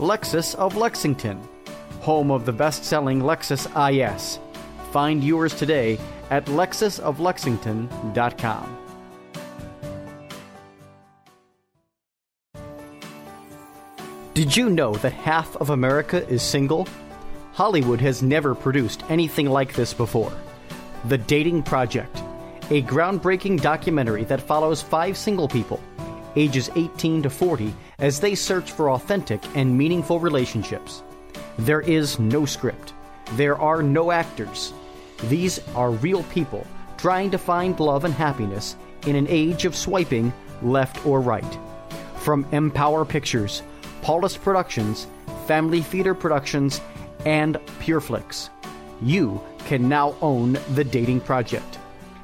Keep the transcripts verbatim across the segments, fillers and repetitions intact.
Lexus of Lexington. Home of the best-selling Lexus I S. Find yours today at Lexus of Lexington dot com. Did you know that half of America is single? Hollywood has never produced anything like this before. The Dating Project, a groundbreaking documentary that follows five single people, ages eighteen to forty, as they search for authentic and meaningful relationships. There is no script. There are no actors. These are real people trying to find love and happiness in an age of swiping left or right. From Empower Pictures, Paulus Productions, Family Theater Productions, and PureFlix. You can now own The Dating Project.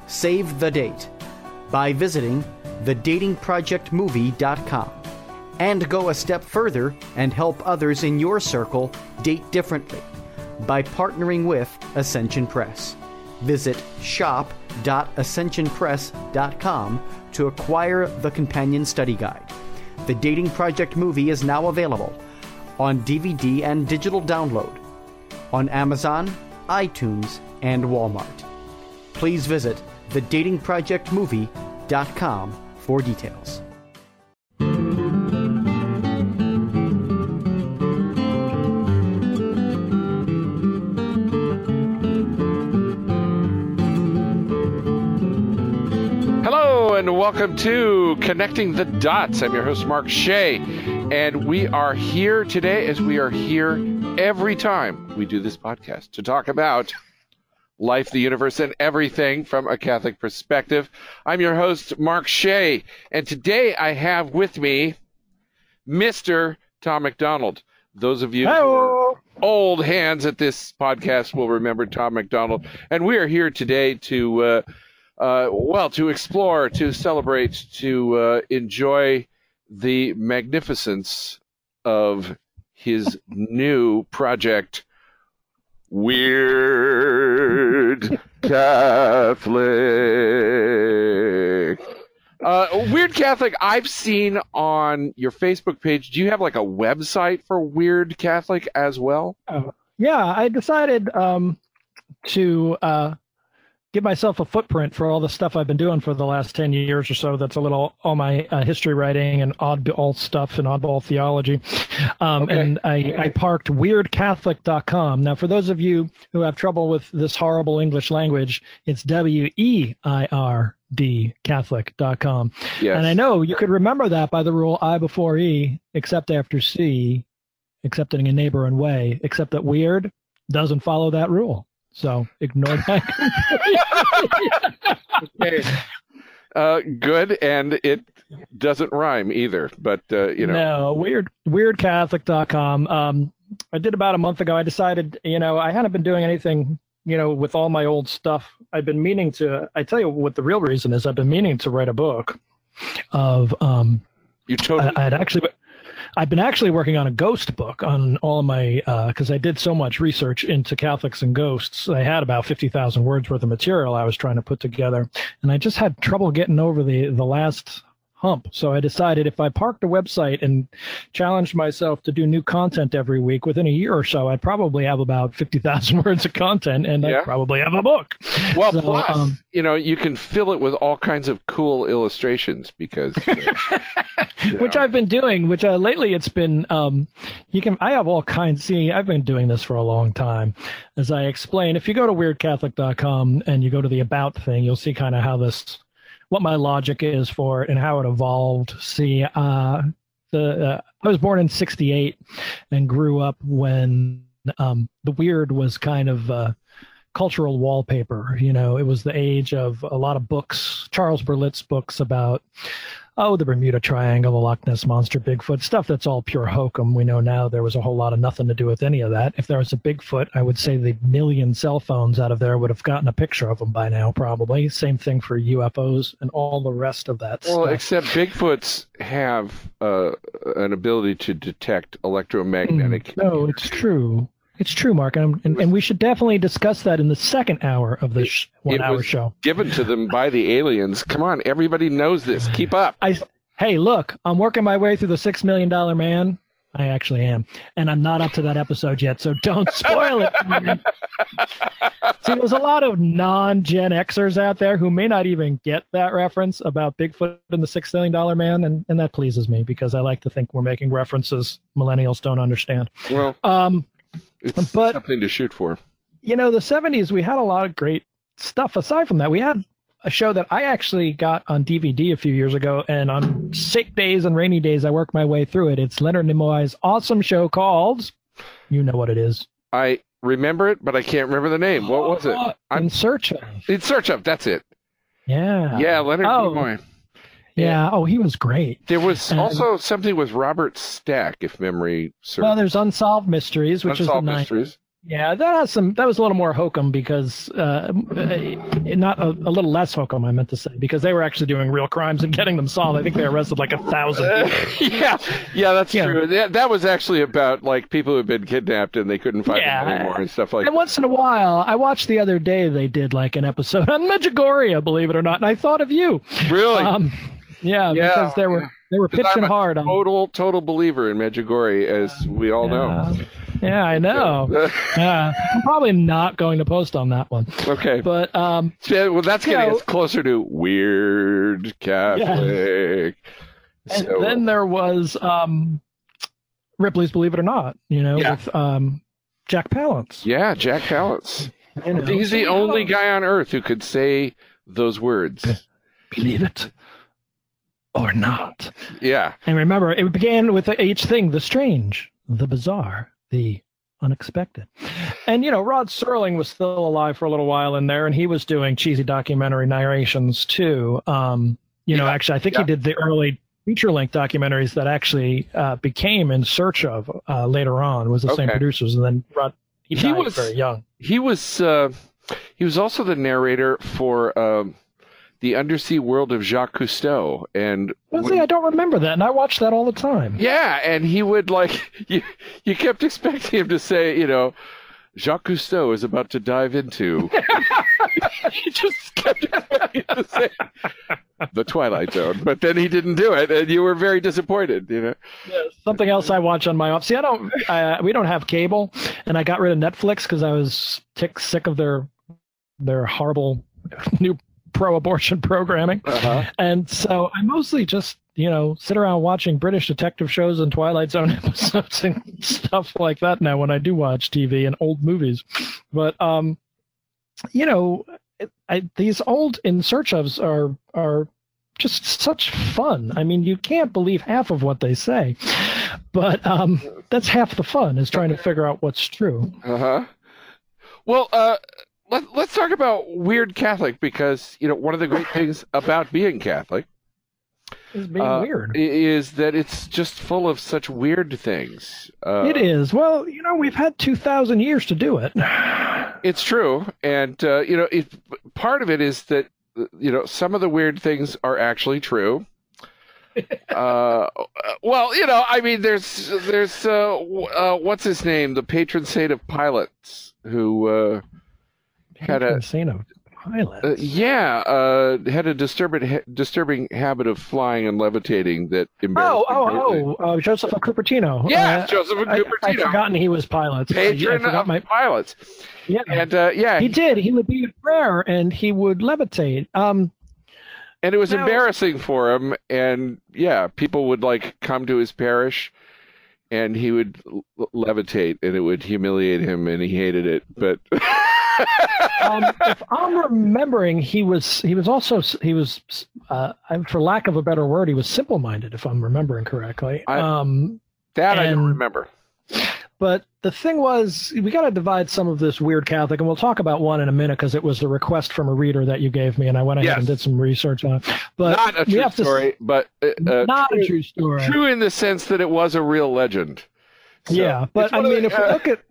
Save the date by visiting the dating project movie dot com. And go a step further and help others in your circle date differently by partnering with Ascension Press. Visit shop dot ascension press dot com to acquire the companion study guide. The Dating Project movie is now available on D V D and digital download on Amazon, iTunes, and Walmart. Please visit the dating project movie dot com for details. And welcome to Connecting the Dots. I'm your host, Mark Shea, and we are here today, as we are here every time we do this podcast, to talk about life, the universe, and everything from a Catholic perspective. I'm your host, Mark Shea, and today I have with me Mister Tom McDonald. Those of you who are old hands at this podcast will remember Tom McDonald, and we are here today to... Uh, Uh, well, to explore, to celebrate, to uh, enjoy the magnificence of his new project, Weird Catholic. Uh, Weird Catholic, I've seen on your Facebook page. Do you have like a website for Weird Catholic as well? Oh, yeah, I decided um, to... Uh... give myself a footprint for all the stuff I've been doing for the last ten years or so. That's a little, all my uh, history writing and oddball stuff and oddball theology. Um, okay. And I, I parked weird catholic dot com. Now, for those of you who have trouble with this horrible English language, it's W E I R D Catholic dot com. Yes. And I know you could remember that by the rule I before E, except after C, except in a neighbor and way, except that weird doesn't follow that rule. So ignore that. Okay. Uh, good, and it doesn't rhyme either. But uh, you know, no weird weird catholic dot com. Um, I did about a month ago. I decided, you know, I hadn't been doing anything, you know, with all my old stuff. I've been meaning to. I tell you what, the real reason is I've been meaning to write a book. Of um, you totally. I, I'd actually. I've been actually working on a ghost book on all of my, because uh, I did so much research into Catholics and ghosts. I had about fifty thousand words worth of material I was trying to put together, and I just had trouble getting over the, the last hump. So I decided if I parked a website and challenged myself to do new content every week, within a year or so, I'd probably have about fifty thousand words of content, and yeah. I'd probably have a book. Well, so, plus, um, you know, you can fill it with all kinds of cool illustrations because... Uh, You know. Which I've been doing, which uh, lately it's been, um, you can, I have all kinds, see, I've been doing this for a long time. As I explain, if you go to weird catholic dot com and you go to the about thing, you'll see kind of how this, what my logic is for it and how it evolved. See, uh, the uh, I was born in sixty-eight and grew up when um, the weird was kind of uh, cultural wallpaper. You know, it was the age of a lot of books, Charles Berlitz books about, oh, the Bermuda Triangle, the Loch Ness Monster, Bigfoot, stuff that's all pure hokum. We know now there was a whole lot of nothing to do with any of that. If there was a Bigfoot, I would say the million cell phones out of there would have gotten a picture of them by now, probably. Same thing for U F Os and all the rest of that well, stuff. Well, except Bigfoots have uh, an ability to detect electromagnetic. No, it's true. It's true, Mark, and, and, and we should definitely discuss that in the second hour of this one-hour show. It was given to them by the aliens. Come on, everybody knows this. Keep up. I, hey, look, I'm working my way through the six million dollars Man. I actually am, and I'm not up to that episode yet, so don't spoil it. See, there's a lot of non-Gen Xers out there who may not even get that reference about Bigfoot and the six million dollars Man, and, and that pleases me because I like to think we're making references millennials don't understand. Well... Um, It's but, something to shoot for. You know, the seventies, we had a lot of great stuff. Aside from that, we had a show that I actually got on D V D a few years ago, and on sick days and rainy days, I worked my way through it. It's Leonard Nimoy's awesome show called, you know what it is. I remember it, but I can't remember the name. What was it? Uh, in Search Of. In Search Of, that's it. Yeah. Yeah, Leonard oh. Nimoy. Yeah. Oh, he was great. There was and, also something with Robert Stack, if memory serves. Well, there's Unsolved Mysteries, which Unsolved is the Mysteries. Yeah, that has some. That was a little more hokum because, uh, not a, a little less hokum, I meant to say, because they were actually doing real crimes and getting them solved. I think they arrested like a thousand. Uh, yeah, yeah, that's yeah. true. That, that was actually about like people who had been kidnapped and they couldn't find yeah. them anymore and stuff like. And that. And once in a while, I watched the other day they did like an episode on Medjugorje, believe it or not, and I thought of you. Really. Um, Yeah, yeah, because they were they were pitching hard. I'm a total, total believer in Medjugorje, as we all yeah. know. Yeah, I know. yeah. I'm probably not going to post on that one. Okay. But um, yeah, well, that's getting know, us closer to Weird Catholic. Yeah. And so, then there was um, Ripley's Believe It or Not, you know, yeah. with um, Jack Palance. Yeah, Jack Palance. You know, he's the only guy on earth who could say those words. Believe it. Or not. Yeah. And remember, it began with each thing, the strange, the bizarre, the unexpected. And, you know, Rod Serling was still alive for a little while in there, and he was doing cheesy documentary narrations, too. Um, you yeah. know, actually, I think yeah. he did the early feature-length documentaries that actually uh, became In Search Of uh, later on, was the okay. same producers. And then Rod, he, he died was very young. He was, uh, he was also the narrator for... Um... The Undersea World of Jacques Cousteau. And well, see, I don't remember that, and I watch that all the time. Yeah, and he would, like, you, you kept expecting him to say, you know, Jacques Cousteau is about to dive into. He just kept expecting him to say The Twilight Zone, but then he didn't do it, and you were very disappointed, you know. Yeah, something else I watch on my off. See, I don't, I, we don't have cable, and I got rid of Netflix because I was tick, sick of their their horrible new pro-abortion programming. Uh-huh. And so I mostly just, you know, sit around watching British detective shows and Twilight Zone episodes and stuff like that now when I do watch T V and old movies. But, um, you know, it, I, these old In Search Ofs are, are just such fun. I mean, you can't believe half of what they say, but um, that's half the fun is trying to figure out what's true. Uh-huh. Well, uh, Let, let's talk about Weird Catholic because, you know, one of the great things about being Catholic is being uh, weird. Is that it's just full of such weird things. Uh, it is. Well, you know, we've had two thousand years to do it. It's true. And, uh, you know, it, part of it is that, you know, some of the weird things are actually true. uh, well, you know, I mean, there's, there's uh, uh, what's his name? The patron saint of pilots who... Uh, Had a, uh, yeah, uh, had a disturbing ha- disturbing habit of flying and levitating that embarrassed Oh, oh, oh, uh, Joseph of Cupertino. Yeah, uh, Joseph of Cupertino. I, I'd forgotten he was pilots. Patron of my... pilots. Yeah, and uh, yeah, he, he did. He would be in prayer and he would levitate. Um, and it was now, embarrassing for him. And yeah, people would like come to his parish, and he would levitate, and it would humiliate him, and he hated it. But. um, if I'm remembering, he was he was also he was uh, for lack of a better word, he was simple minded. If I'm remembering correctly, I, um, that I don't remember. But the thing was, we got to divide some of this weird Catholic, and we'll talk about one in a minute because it was the request from a reader that you gave me, and I went ahead yes. and did some research on it. But not a true story, to, but uh, not true, a true story. True in the sense that it was a real legend. So yeah, but I mean, the, if uh, we look at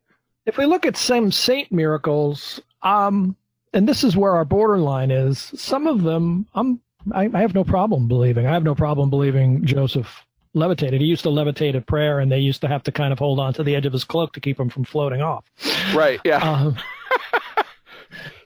if we look at some saint miracles, um, and this is where our borderline is. Some of them, I'm, I, I have no problem believing. I have no problem believing Joseph levitated. He used to levitate at prayer, and they used to have to kind of hold on to the edge of his cloak to keep him from floating off. Right. Yeah. Um,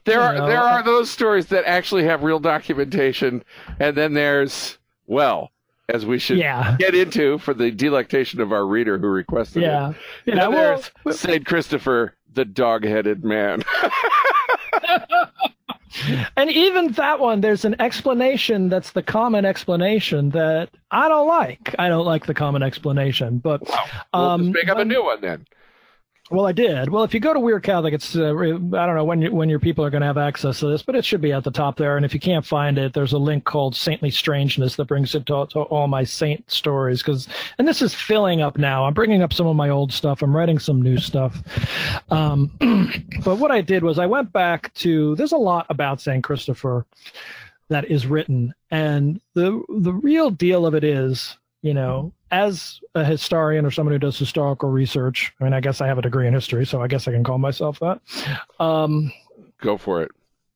there are know. there are those stories that actually have real documentation, and then there's well, as we should yeah. get into for the delectation of our reader who requested yeah. it. Yeah. Now well, there's well, Saint Christopher, the dog-headed man. And even that one, there's an explanation that's the common explanation that I don't like. I don't like the common explanation. But wow. we'll um, just make up when, a new one then. Well, I did. Well, if you go to Weird Catholic, it's uh, I don't know when you, when your people are going to have access to this, but it should be at the top there. And if you can't find it, there's a link called Saintly Strangeness that brings it to, to all my saint stories. Because and this is filling up now. I'm bringing up some of my old stuff. I'm writing some new stuff. Um, but what I did was I went back to there's a lot about Saint Christopher that is written, and the the real deal of it is, you know, as a historian or someone who does historical research, I mean, I guess I have a degree in history, so I guess I can call myself that. Um, Go for it.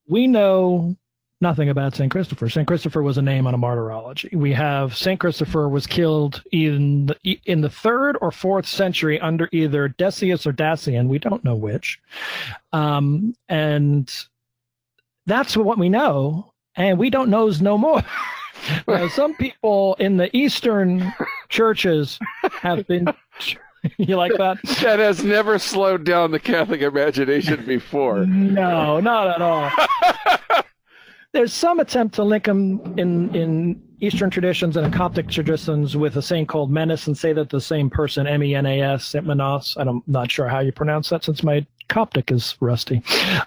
We know nothing about Saint Christopher. Saint Christopher was a name on a martyrology. We have Saint Christopher was killed in the, in the third or fourth century under either Decius or Dacian. We don't know which. Um, and that's what we know, and we don't knows no more. Now, some people in the Eastern churches have been. You like that? That has never slowed down the Catholic imagination before. No, not at all. There's some attempt to link him in, in Eastern traditions and in Coptic traditions with a saint called Menas and say that the same person, M E N A S, Menas. I'm not sure how you pronounce that since my Coptic is rusty.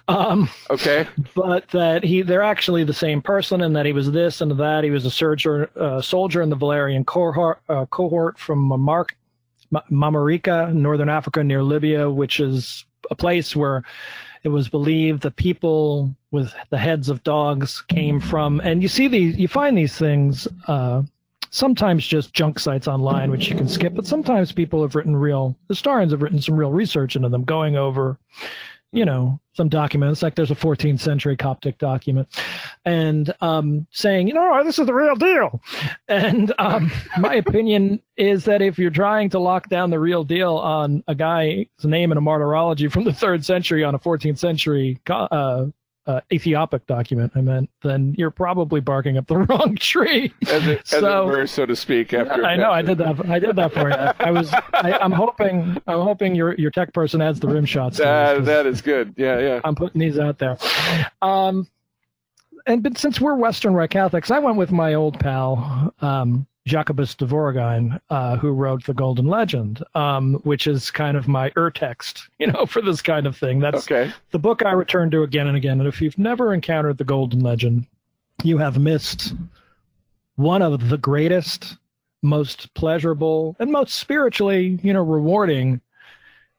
Um, okay. But that he they're actually the same person, and that he was this and that. He was a soldier, uh, soldier in the Valerian cohort, uh, cohort from Mark, Mamarika, northern Africa near Libya, which is a place where it was believed the people with the heads of dogs came from. And you see these, you find these things, uh, sometimes just junk sites online, which you can skip, but sometimes people have written real, historians have written some real research into them, going over, you know, some documents, like there's a fourteenth century Coptic document, and um, saying, you know, this is the real deal. And um, my opinion is that if you're trying to lock down the real deal on a guy's name in a martyrology from the third century on a fourteenth century uh Uh, Ethiopic document, I meant, then you're probably barking up the wrong tree. As it, so, as it were, so to speak. After I know, I did that. I did that for you. I was. I, I'm hoping. I'm hoping your your tech person adds the rim shots. Uh, that is good. Yeah, yeah. I'm putting these out there. Um, and but since we're Western Rite Catholics, I went with my old pal, um, Jacobus de Voragine, uh, who wrote the Golden Legend, um, which is kind of my urtext, you know, for this kind of thing. That's okay. The book I return to again and again. And if you've never encountered the Golden Legend, you have missed one of the greatest, most pleasurable, and most spiritually, you know, rewarding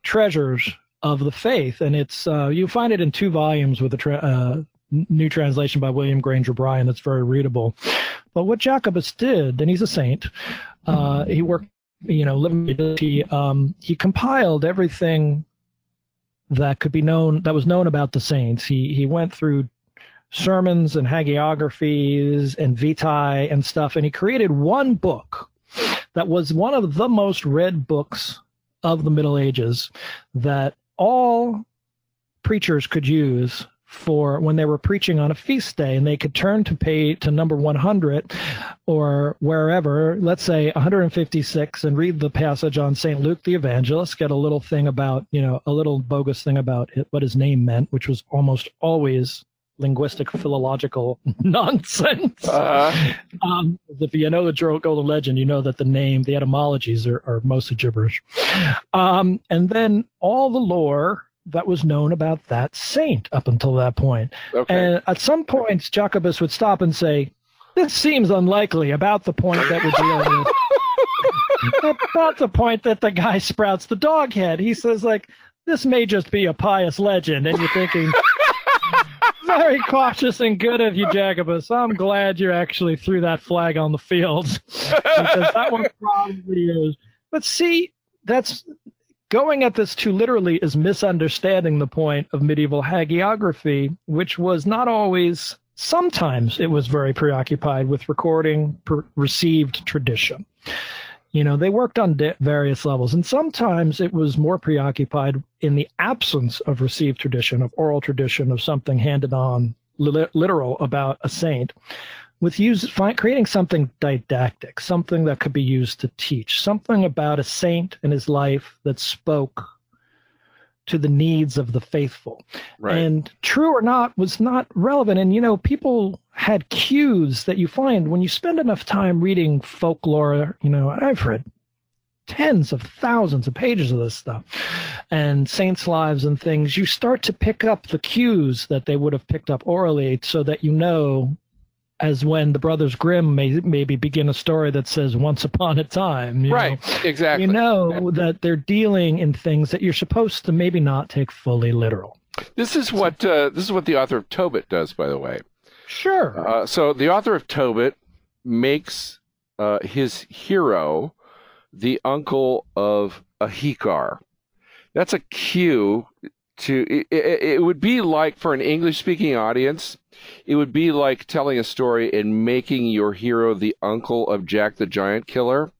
treasures of the faith. And it's uh, you find it in two volumes with a tra- uh, new translation by William Granger Bryan that's very readable. But what Jacobus did, and he's a saint, uh, he worked, you know, living, he, um, he compiled everything that could be known, that was known about the saints. He he went through sermons and hagiographies and vitae and stuff, and he created one book that was one of the most read books of the Middle Ages that all preachers could use for when they were preaching on a feast day, and they could turn to pay to number one hundred or wherever, let's say one hundred fifty-six, and read the passage on Saint Luke the Evangelist, get a little thing about, you know, a little bogus thing about it, what his name meant, which was almost always linguistic, philological nonsense. Uh-huh. Um, if you know the Golden Legend, you know that the name, the etymologies are, are mostly gibberish. Um, and then all the lore that was known about that saint up until that point. Okay. And at some points, Jacobus would stop and say, this seems unlikely about the point that we're dealing with. About the point that the guy sprouts the dog head. He says, like, this may just be a pious legend. And you're thinking, very cautious and good of you, Jacobus. I'm glad you actually threw that flag on the field. Because that one probably is. But see, that's going at this too literally is misunderstanding the point of medieval hagiography, which was not always. Sometimes it was very preoccupied with recording per- received tradition. You know, they worked on de- various levels, and sometimes it was more preoccupied in the absence of received tradition, of oral tradition, of something handed on li- literal about a saint, with use, fi- creating something didactic, something that could be used to teach, something about a saint and his life that spoke to the needs of the faithful. Right. And true or not was not relevant. And, you know, people had cues that you find when you spend enough time reading folklore. You know, I've read tens of thousands of pages of this stuff and saints' lives and things. You start to pick up the cues that they would have picked up orally so that, you know, as when the Brothers Grimm may, maybe begin a story that says once upon a time. You right, know, exactly. You know that they're dealing in things that you're supposed to maybe not take fully literal. This is what uh, this is what the author of Tobit does, by the way. Sure. Uh, so the author of Tobit makes uh, his hero the uncle of Ahikar. That's a cue to it, it, it would be like for an English-speaking audience, it would be like telling a story and making your hero the uncle of Jack the Giant Killer.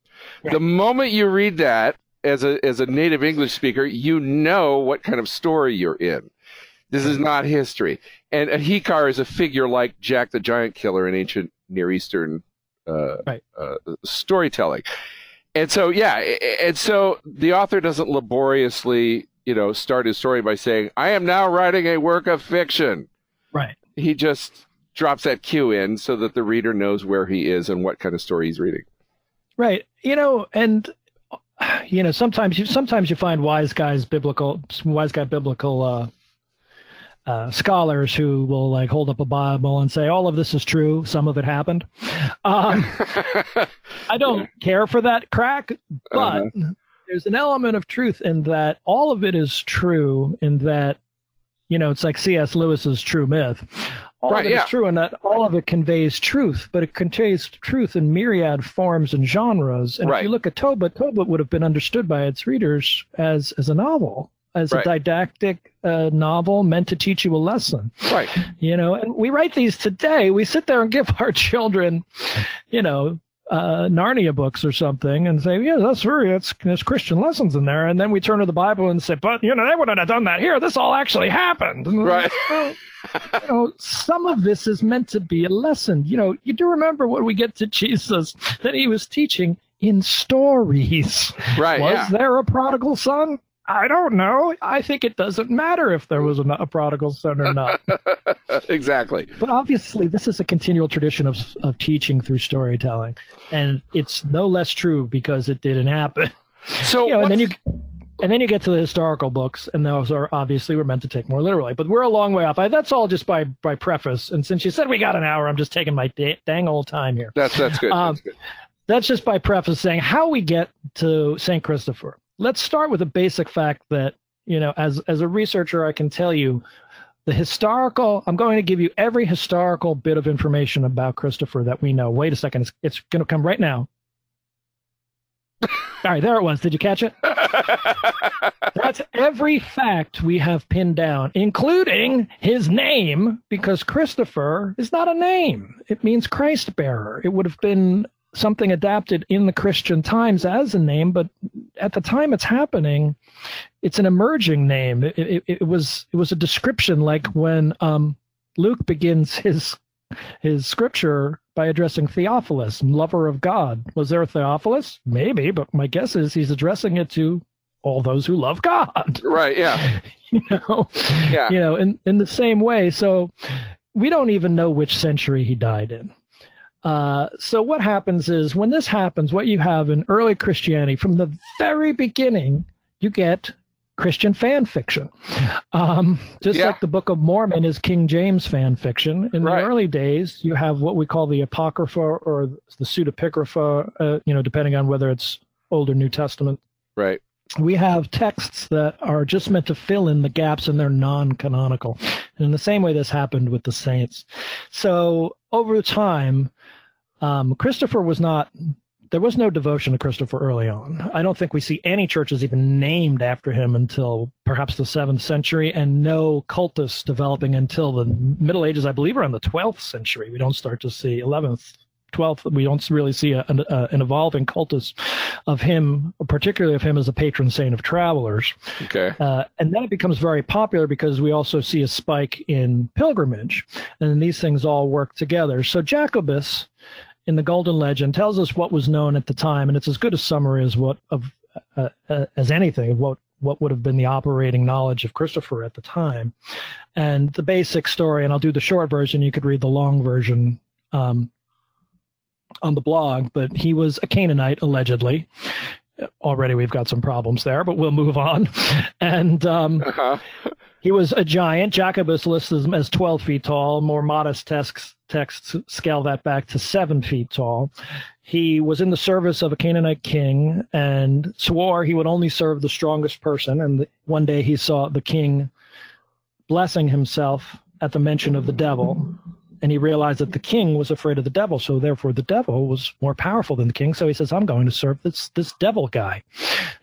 Right. The moment you read that as a as a native English speaker, you know what kind of story you're in. This is not history. And Ahikar is a figure like Jack the Giant Killer in ancient Near Eastern uh, right. uh, storytelling. And so, yeah, and so the author doesn't laboriously, you know, start his story by saying, I am now writing a work of fiction. Right. He just drops that cue in so that the reader knows where he is and what kind of story he's reading. Right. You know, and, you know, sometimes you sometimes you find wise guys, biblical, wise guy biblical uh, uh, scholars who will, like, hold up a Bible and say, all of this is true. Some of it happened. Um, I don't yeah. care for that crack, but uh-huh. there's an element of truth in that all of it is true in that. You know, it's like C S Lewis's True Myth. All right, of it yeah. is true in that all of it conveys truth, but it conveys truth in myriad forms and genres. And right. if you look at Tobit, Tobit would have been understood by its readers as, as a novel, as right. a didactic uh, novel meant to teach you a lesson. Right. You know, and we write these today. We sit there and give our children, you know, uh, Narnia books or something and say, yeah, that's very, that's, there's Christian lessons in there. And then we turn to the Bible and say, but, you know, they wouldn't have done that here. This all actually happened. Right. Well, you know, some of this is meant to be a lesson. You know, you do remember when we get to Jesus that he was teaching in stories. Right. Was yeah. there a prodigal son? I don't know. I think it doesn't matter if there was a, a prodigal son or not. Exactly. But obviously, this is a continual tradition of of teaching through storytelling, and it's no less true because it didn't happen. So, you know, and then you and then you get to the historical books, and those are obviously we're meant to take more literally. But we're a long way off. I, that's all just by by preface. And since you said we got an hour, I'm just taking my da- dang old time here. That's that's good. Um, that's good. That's just by preface saying how we get to Saint Christopher. Let's start with a basic fact that, you know, as as a researcher, I can tell you the historical. I'm going to give you every historical bit of information about Christopher that we know. Wait a second. It's, it's going to come right now. All right. There it was. Did you catch it? That's every fact we have pinned down, including his name, because Christopher is not a name. It means Christ bearer. It would have been something adapted in the Christian times as a name, but at the time it's happening, it's an emerging name. It, it, it was it was a description like when um, Luke begins his his scripture by addressing Theophilus, lover of God. Was there a Theophilus? Maybe, but my guess is he's addressing it to all those who love God. Right, yeah. you know, yeah. you know, in, in the same way. So we don't even know which century he died in. Uh, so what happens is when this happens, what you have in early Christianity, from the very beginning, you get Christian fan fiction. Um, just yeah. like the Book of Mormon is King James fan fiction. In right. the early days, you have what we call the Apocrypha or the Pseudepigrapha, uh, you know, depending on whether it's Old or New Testament. Right. We have texts that are just meant to fill in the gaps, and they're non-canonical. And in the same way, this happened with the saints. So over time, um, Christopher was not – there was no devotion to Christopher early on. I don't think we see any churches even named after him until perhaps the seventh century, and no cultus developing until the Middle Ages, I believe, around the twelfth century. We don't start to see eleventh, twelfth. We don't really see a, a, an evolving cultus of him, particularly of him as a patron saint of travelers. Okay. Uh, and then it becomes very popular because we also see a spike in pilgrimage, and these things all work together. So Jacobus in the Golden Legend tells us what was known at the time, and it's as good a summary as what of uh, uh, as anything of what what would have been the operating knowledge of Christopher at the time. And the basic story, and I'll do the short version. You could read the long version Um, on the blog, but he was a Canaanite, allegedly. Already we've got some problems there, but we'll move on. And um, uh-huh. He was a giant. Jacobus lists him as twelve feet tall. More modest texts, texts scale that back to seven feet tall. He was in the service of a Canaanite king and swore he would only serve the strongest person. And one day he saw the king blessing himself at the mention of the devil. And he realized that the king was afraid of the devil, so therefore the devil was more powerful than the king. So he says, I'm going to serve this this devil guy.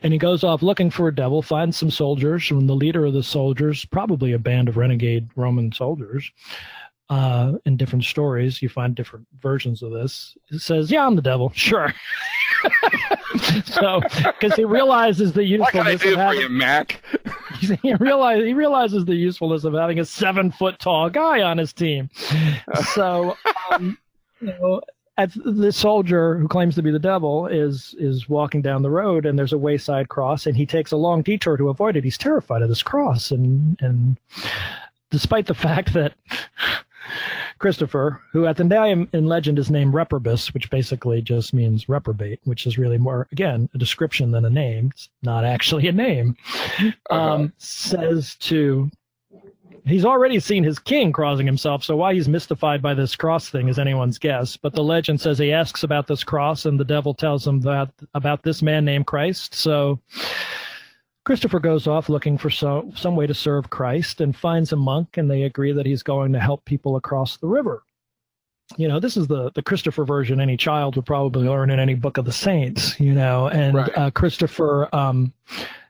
And he goes off looking for a devil, finds some soldiers, from the leader of the soldiers, probably a band of renegade Roman soldiers. Uh, in different stories, you find different versions of this. He says, yeah, I'm the devil. Sure. So, because he realizes the usefulness of having... What can I do for you, Mac? He realizes, he realizes the usefulness of having a seven-foot-tall guy on his team. So, um, you know, as this soldier who claims to be the devil is is walking down the road, and there's a wayside cross, and he takes a long detour to avoid it. He's terrified of this cross, and and despite the fact that Christopher, who at the time in legend is named Reprobus, which basically just means reprobate, which is really more, again, a description than a name. It's not actually a name. Uh-huh. Um, says to, he's already seen his king crossing himself, so why he's mystified by this cross thing is anyone's guess. But the legend says he asks about this cross, and the devil tells him that about this man named Christ. So Christopher goes off looking for so, some way to serve Christ and finds a monk, and they agree that he's going to help people across the river. You know, this is the, the Christopher version any child would probably learn in any book of the saints, you know, and right. uh, Christopher um,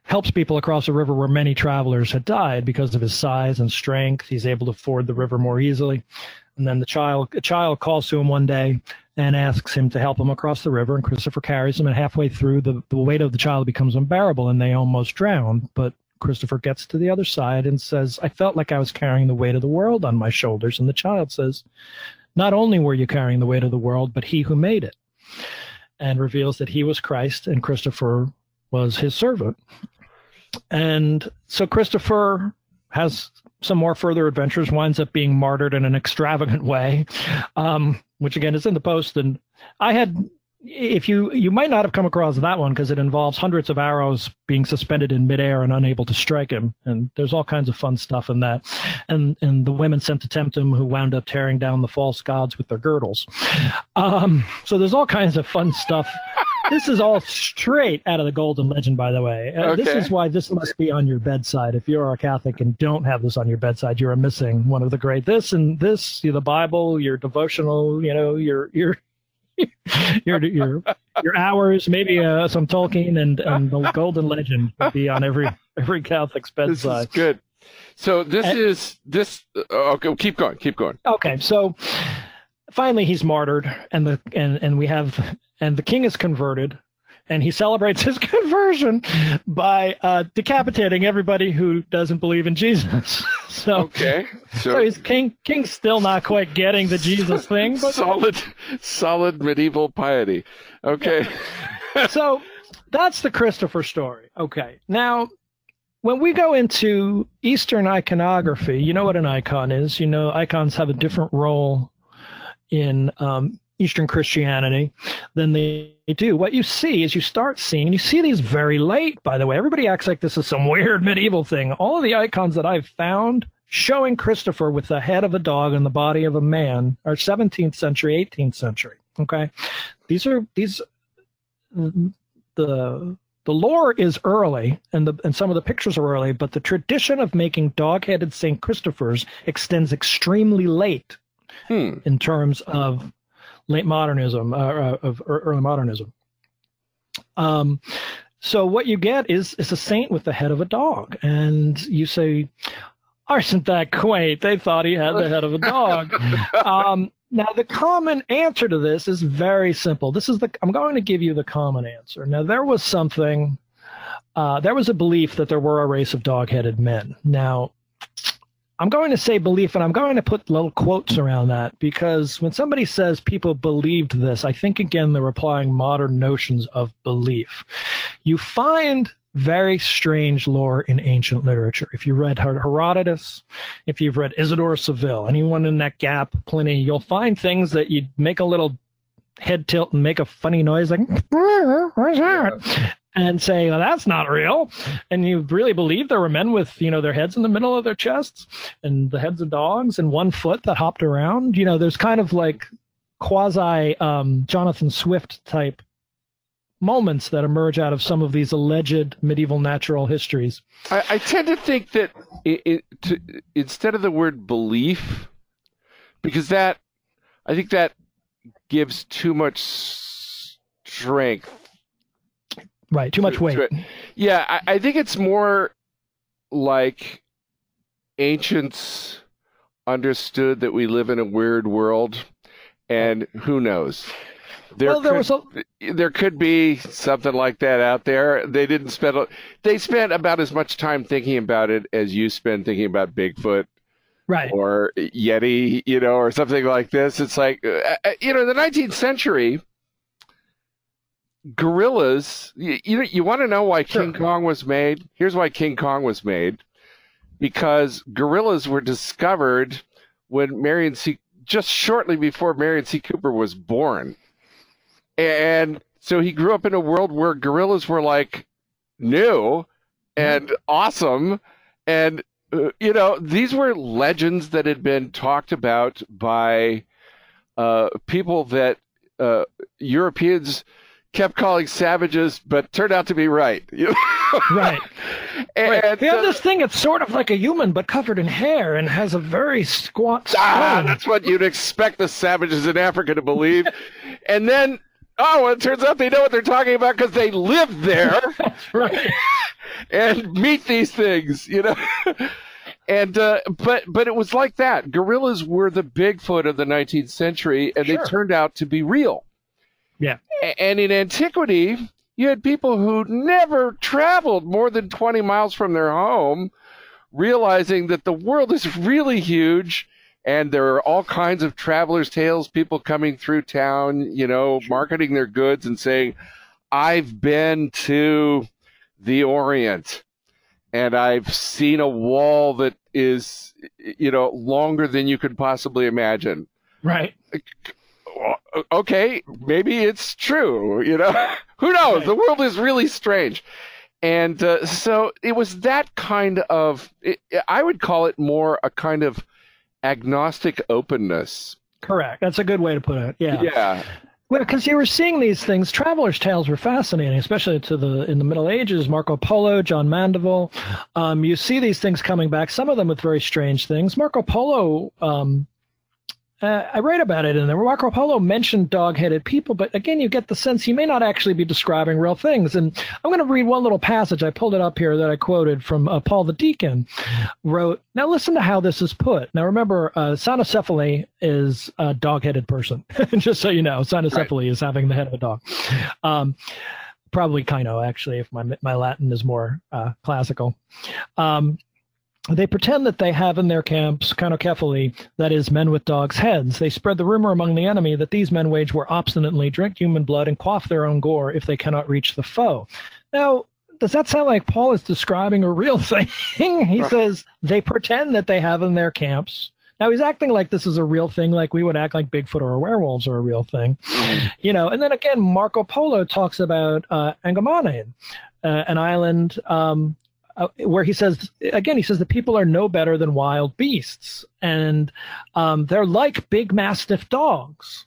helps people across a river where many travelers had died because of his size and strength. He's able to ford the river more easily. And then the child, a child calls to him one day and asks him to help him across the river, and Christopher carries him, and halfway through, the, the weight of the child becomes unbearable, and they almost drown. But Christopher gets to the other side and says, I felt like I was carrying the weight of the world on my shoulders. And the child says, not only were you carrying the weight of the world, but he who made it, and reveals that he was Christ, and Christopher was his servant. And so Christopher has some more further adventures, winds up being martyred in an extravagant way, um, which again is in the post. And I had, if you, you might not have come across that one because it involves hundreds of arrows being suspended in midair and unable to strike him. And there's all kinds of fun stuff in that. And, and the women sent to tempt him, who wound up tearing down the false gods with their girdles. Um, so there's all kinds of fun stuff. This is all straight out of the Golden Legend, by the way. Uh, okay. This is why this must be on your bedside. If you're a Catholic and don't have this on your bedside, you're missing one of the great. This and this, you know, the Bible, your devotional, you know, your your your your your hours, maybe uh, some Tolkien, and, and the Golden Legend will be on every every Catholic's bedside. This is good. So this and, is this. Uh, okay, keep going. Keep going. Okay, so finally he's martyred, and the and, and we have. And the king is converted, and he celebrates his conversion by uh, decapitating everybody who doesn't believe in Jesus. So, okay, so, so he's king. King's still not quite getting the Jesus thing. But, solid, solid medieval piety. Okay. Yeah. So that's the Christopher story. Okay. Now, when we go into Eastern iconography, you know what an icon is. You know, icons have a different role in um, Eastern Christianity than they do. What you see is you start seeing, and you see these very late, by the way. Everybody acts like this is some weird medieval thing. All of the icons that I've found showing Christopher with the head of a dog and the body of a man are seventeenth century, eighteenth century. Okay. These are, these, the the lore is early, and the and some of the pictures are early, but the tradition of making dog-headed Saint Christophers extends extremely late hmm. in terms of late modernism, uh, of early modernism. Um, so what you get is is a saint with the head of a dog, and you say, "Aren't that quaint? They thought he had the head of a dog." um, now, the common answer to this is very simple. This is the I'm going to give you the common answer. Now, there was something, uh, there was a belief that there were a race of dog-headed men. Now, I'm going to say belief, and I'm going to put little quotes around that, because when somebody says people believed this, I think, again, they're applying modern notions of belief. You find very strange lore in ancient literature. If you read Herodotus, if you've read Isidore of Seville, anyone in that gap, Pliny, you'll find things that you make a little head tilt and make a funny noise like, where's that? And say, well, that's not real. And you really believe there were men with, you know, their heads in the middle of their chests and the heads of dogs and one foot that hopped around. You know, there's kind of like quasi um, Jonathan Swift type moments that emerge out of some of these alleged medieval natural histories. I, I tend to think that it, it, to, instead of the word belief, because that, I think that gives too much strength. Right, too much weight. Yeah, I, I think it's more like ancients understood that we live in a weird world, and who knows? There, well, there, could, was a... there could be something like that out there. They didn't spend they spent about as much time thinking about it as you spend thinking about Bigfoot, right, or Yeti, you know, or something like this. It's like, you know, the nineteenth century. Gorillas, you, you you want to know why King Kong was made? Here's why King Kong was made. Because gorillas were discovered when Marion C. just shortly before Marion C. Cooper was born. And so he grew up in a world where gorillas were like new and mm-hmm. awesome. And, uh, you know, these were legends that had been talked about by uh, people that uh, Europeans kept calling savages, but turned out to be right. Right. And right. They have uh, this thing, it's sort of like a human, but covered in hair and has a very squat skull. Ah, that's what you'd expect the savages in Africa to believe. And then, oh, it turns out they know what they're talking about because they live there. That's right. And meet these things, you know. And uh, but but it was like that. Gorillas were the Bigfoot of the nineteenth century, and sure. they turned out to be real. Yeah. And in antiquity, you had people who never traveled more than twenty miles from their home, realizing that the world is really huge and there are all kinds of travelers' tales, people coming through town, you know, marketing their goods and saying, I've been to the Orient and I've seen a wall that is, you know, longer than you could possibly imagine. Right. Okay, maybe it's true, you know. Who knows? Right. The world is really strange. And uh, so it was that kind of, it, I would call it more a kind of agnostic openness. Correct. That's a good way to put it. Yeah. Yeah. Well, because you were seeing these things, travelers' tales were fascinating, especially to the in the Middle Ages. Marco Polo, John Mandeville. Um, you see these things coming back. Some of them with very strange things. Marco Polo. Um, Uh, I write about it in there. Marco Polo mentioned dog-headed people, but again, you get the sense he may not actually be describing real things. And I'm going to read one little passage. I pulled it up here that I quoted from uh, Paul the Deacon wrote. Now listen to how this is put. Now remember, uh, cynocephaly is a dog-headed person. Just so you know, cynocephaly right. is having the head of a dog. Um, probably kino, actually, if my my Latin is more uh, classical. Um They pretend that they have in their camps cynocephaly, that is, men with dogs' heads. They spread the rumor among the enemy that these men wage war obstinately, drink human blood, and quaff their own gore if they cannot reach the foe. Now, does that sound like Paul is describing a real thing? He says they pretend that they have in their camps. Now, he's acting like this is a real thing, like we would act like Bigfoot or werewolves are a real thing. You know. And then again, Marco Polo talks about uh, Angamane, uh, an island um, – Uh, where he says, again, he says the people are no better than wild beasts, and um, they're like big mastiff dogs.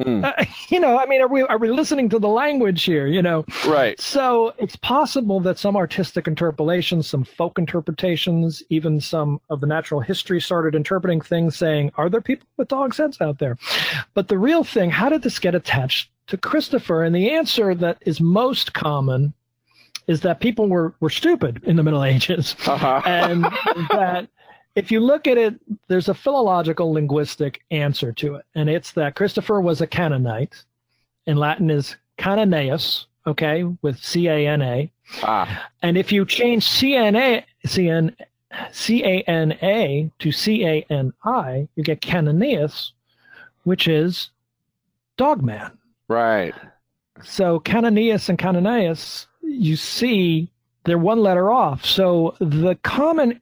Mm. Uh, you know, I mean, are we are we listening to the language here, you know? Right. So it's possible that some artistic interpolations, some folk interpretations, even some of the natural history started interpreting things saying, are there people with dog's heads out there? But the real thing, how did this get attached to Christopher? And the answer that is most common is that people were, were stupid in the Middle Ages. Uh-huh. And that if you look at it, there's a philological linguistic answer to it. And it's that Christopher was a Canaanite. In Latin is Cananeus, okay, with C A N A. Ah. And if you change C A N A to C A N I, you get Cananeus, which is dog man. Right. So Cananeus and Cananeus, you see they're one letter off. So the common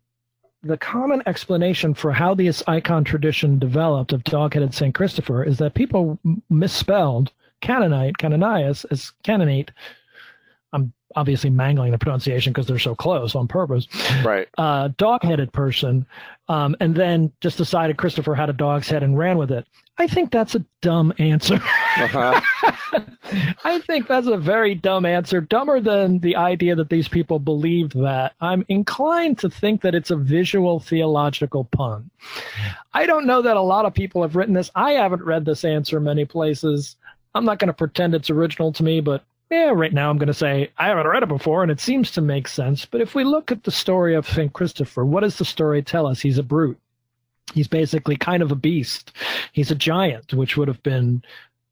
the common explanation for how this icon tradition developed of dog-headed Saint Christopher is that people misspelled Canaanite, Cananeus, as Canaanite. I'm obviously mangling the pronunciation because they're so close on purpose. Right. Uh, dog-headed person, um, and then just decided Christopher had a dog's head and ran with it. I think that's a dumb answer. Uh-huh. I think that's a very dumb answer, dumber than the idea that these people believed that. I'm inclined to think that it's a visual theological pun. I don't know that a lot of people have written this. I haven't read this answer many places. I'm not going to pretend it's original to me, but yeah, right now I'm going to say I haven't read it before, and it seems to make sense. But if we look at the story of Saint Christopher, what does the story tell us? He's a brute. He's basically kind of a beast. He's a giant, which would have been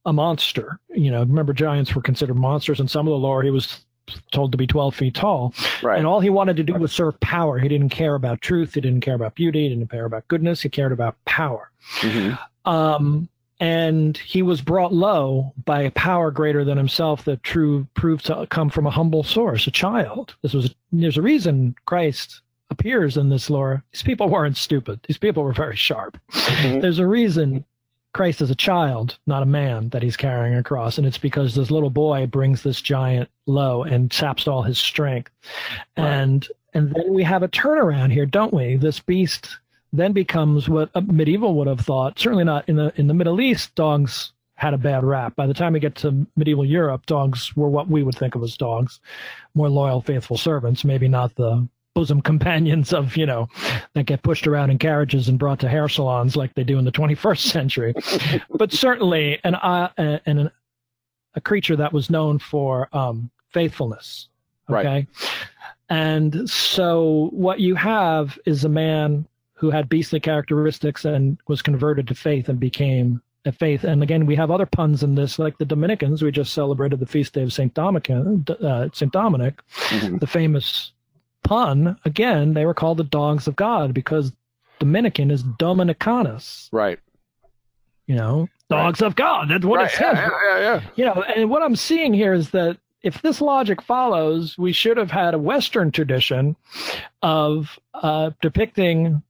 a monster. You know, remember, giants were considered monsters, and some of the lore he was told to be twelve feet tall. Right. And all he wanted to do was serve power. He didn't care about truth. He didn't care about beauty. He didn't care about goodness. He cared about power. Mm-hmm. Um, and he was brought low by a power greater than himself that true proved to come from a humble source, a child. This was there's a reason Christ appears in this lore. These people weren't stupid. These people were very sharp. Mm-hmm. There's a reason Christ is a child, not a man, that he's carrying across. And it's because this little boy brings this giant low and saps all his strength. Right. And and then we have a turnaround here, don't we? This beast then becomes what a medieval would have thought. Certainly not in the in the Middle East, dogs had a bad rap. By the time we get to medieval Europe, dogs were what we would think of as dogs, more loyal, faithful servants, maybe not the bosom companions of, you know, that get pushed around in carriages and brought to hair salons like they do in the twenty-first century. But certainly an, uh, an a creature that was known for um, faithfulness. Okay. Right. And so what you have is a man who had beastly characteristics and was converted to faith and became a faith. And again, we have other puns in this, like the Dominicans. We just celebrated the feast day of Saint Dominic, uh, Saint Dominic, mm-hmm. the famous pun. Again, they were called the dogs of God because Dominican is Dominicanus. Right. You know, dogs right. of God. That's what right. it says. Yeah, yeah, yeah. You know, and what I'm seeing here is that if this logic follows, we should have had a Western tradition of uh, depicting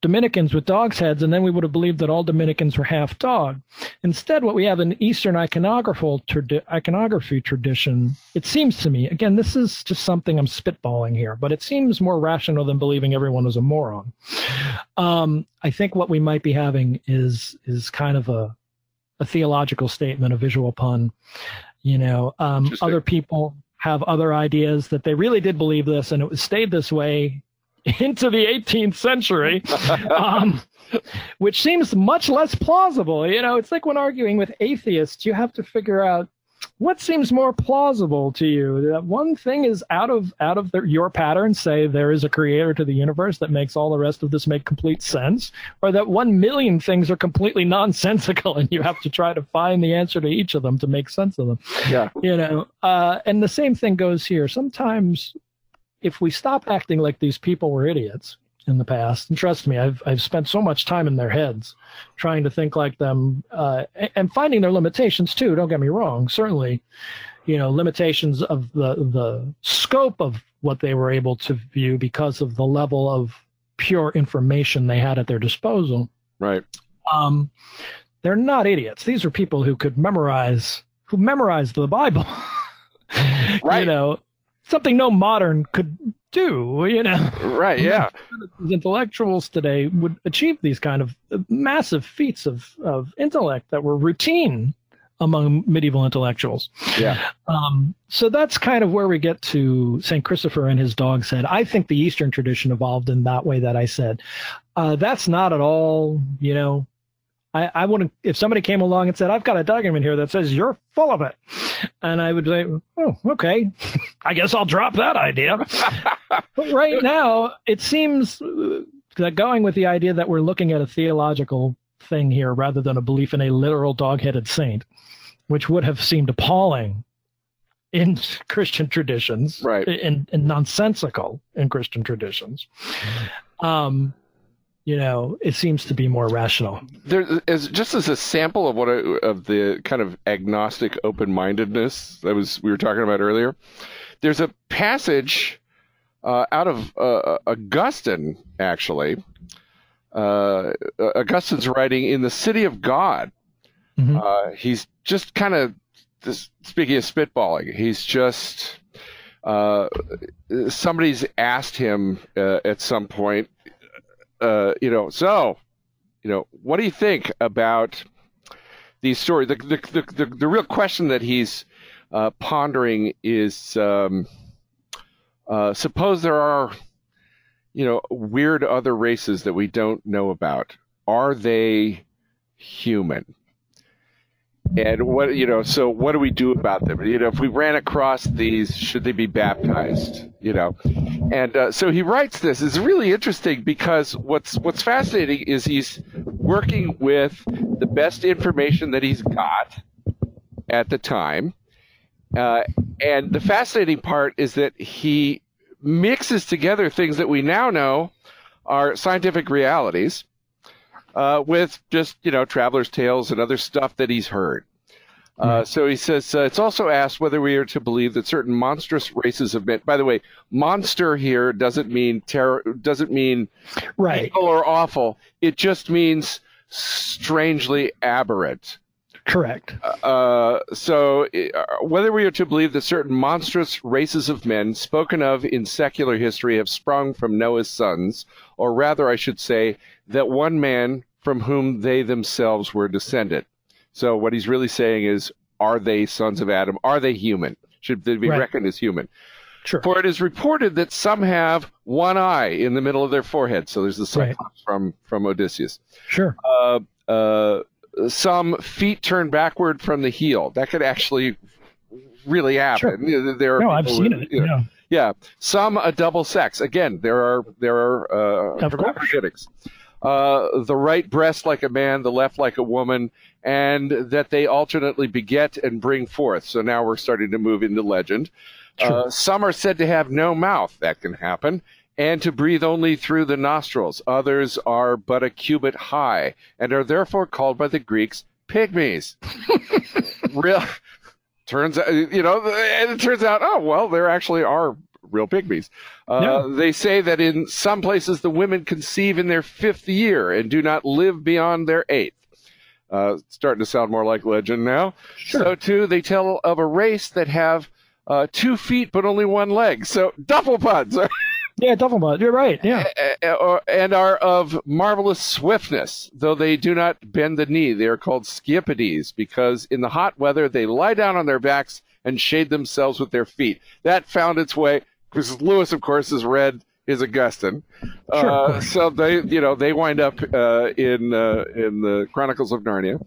Dominicans with dogs' heads, and then we would have believed that all Dominicans were half dog. Instead, what we have in Eastern iconographical trad- iconography tradition, it seems to me, again, this is just something I'm spitballing here, but it seems more rational than believing everyone was a moron. Um, I think what we might be having is is kind of a, a theological statement, a visual pun. You know, um, other people have other ideas that they really did believe this, and it stayed this way into the eighteenth century, um, which seems much less plausible. You know, it's like when arguing with atheists, you have to figure out what seems more plausible to you. That one thing is out of out of the, your pattern, say there is a creator to the universe that makes all the rest of this make complete sense, or that one million things are completely nonsensical and you have to try to find the answer to each of them to make sense of them. Yeah. You know, uh, and the same thing goes here. Sometimes if we stop acting like these people were idiots in the past, and trust me, I've I've spent so much time in their heads trying to think like them uh, and finding their limitations too. Don't get me wrong. Certainly, you know, limitations of the, the scope of what they were able to view because of the level of pure information they had at their disposal. Right. Um, they're not idiots. These are people who could memorize, who memorized the Bible. Right. You know, something no modern could do, you know. Right, yeah. Intellectuals today would achieve these kind of massive feats of, of intellect that were routine among medieval intellectuals. Yeah. Um, so that's kind of where we get to Saint Christopher and his dog's head. I think the Eastern tradition evolved in that way that I said. Uh, that's not at all, you know, I, I wouldn't, if somebody came along and said, I've got a document here that says you're full of it. And I would say, oh, okay, I guess I'll drop that idea. But right now, it seems that going with the idea that we're looking at a theological thing here rather than a belief in a literal dog-headed saint, which would have seemed appalling in Christian traditions, right, and, and nonsensical in Christian traditions. Um, you know, it seems to be more rational. There is, just as a sample of what I, of the kind of agnostic open-mindedness that was we were talking about earlier. There's a passage uh, out of uh, Augustine, actually. Uh, Augustine's writing in the City of God. Mm-hmm. Uh, he's just kind of this, speaking of spitballing. He's just uh, somebody's asked him uh, at some point. Uh, you know, so, you know, what do you think about these stories? The the the, the, the real question that he's uh, pondering is: um, uh, suppose there are, you know, weird other races that we don't know about. Are they human? And what you know? So what do we do about them? You know, if we ran across these, should they be baptized? You know, and uh, so he writes this. It's really interesting because what's what's fascinating is he's working with the best information that he's got at the time, uh, and the fascinating part is that he mixes together things that we now know are scientific realities. Uh, with just, you know, travelers' tales and other stuff that he's heard. Uh, so he says, uh, it's also asked whether we are to believe that certain monstrous races of men, by the way, monster here doesn't mean terror, doesn't mean right. evil or awful. It just means strangely aberrant. Correct. Uh, so uh, whether we are to believe that certain monstrous races of men spoken of in secular history have sprung from Noah's sons, or rather I should say that one man from whom they themselves were descended. So what he's really saying is, are they sons of Adam? Are they human? Should they be right. reckoned as human? Sure. For it is reported that some have one eye in the middle of their forehead. So there's the sun right. from, from Odysseus. Sure. Uh, uh, Some feet turn backward from the heel. That could actually really happen. Sure. There are no, I've seen who, it. You know, yeah. yeah. Some a double sex. Again, there are there are uh, hermaphrodites. Uh, the right breast like a man, the left like a woman, and that they alternately beget and bring forth. So now we're starting to move into legend. Sure. Uh, some are said to have no mouth. That can happen. And to breathe only through the nostrils. Others are but a cubit high, and are therefore called by the Greeks pygmies. Real, turns out, you know, and it turns out, oh, well, there actually are real pygmies. Uh, no. They say that in some places the women conceive in their fifth year and do not live beyond their eighth. Uh, starting to sound more like legend now. Sure. So, too, they tell of a race that have uh, two feet but only one leg. So, duffelpuds are... Yeah, double mud. You're right. Yeah, and are of marvelous swiftness, though they do not bend the knee. They are called scipides because in the hot weather they lie down on their backs and shade themselves with their feet. That found its way because Lewis, of course, has read his Augustine. Sure. Uh, so they, you know, they wind up uh, in uh, in the Chronicles of Narnia.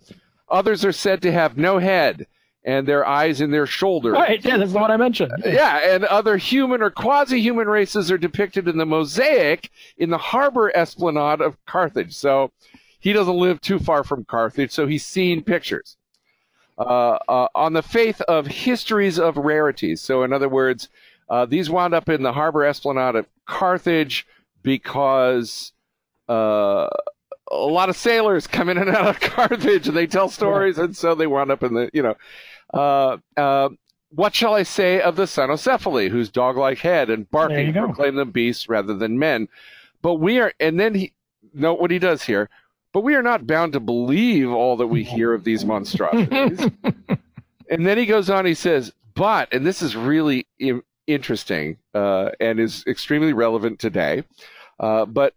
Others are said to have no head. And their eyes in their shoulders. Right, yeah, that's the one I mentioned. Yeah, and other human or quasi-human races are depicted in the mosaic in the harbor esplanade of Carthage. So he doesn't live too far from Carthage, so he's seen pictures. Uh, uh, on the faith of histories of rarities. So in other words, uh, these wound up in the harbor esplanade of Carthage because... Uh, A lot of sailors come in and out of Carthage, and they tell stories, and so they wound up in the, you know. Uh, uh, what shall I say of the cynocephaly, whose dog-like head and barking proclaim them beasts rather than men? But we are, and then he, note what he does here, but we are not bound to believe all that we hear of these monstrosities. And then he goes on, he says, but, and this is really I- interesting uh, and is extremely relevant today, uh, but,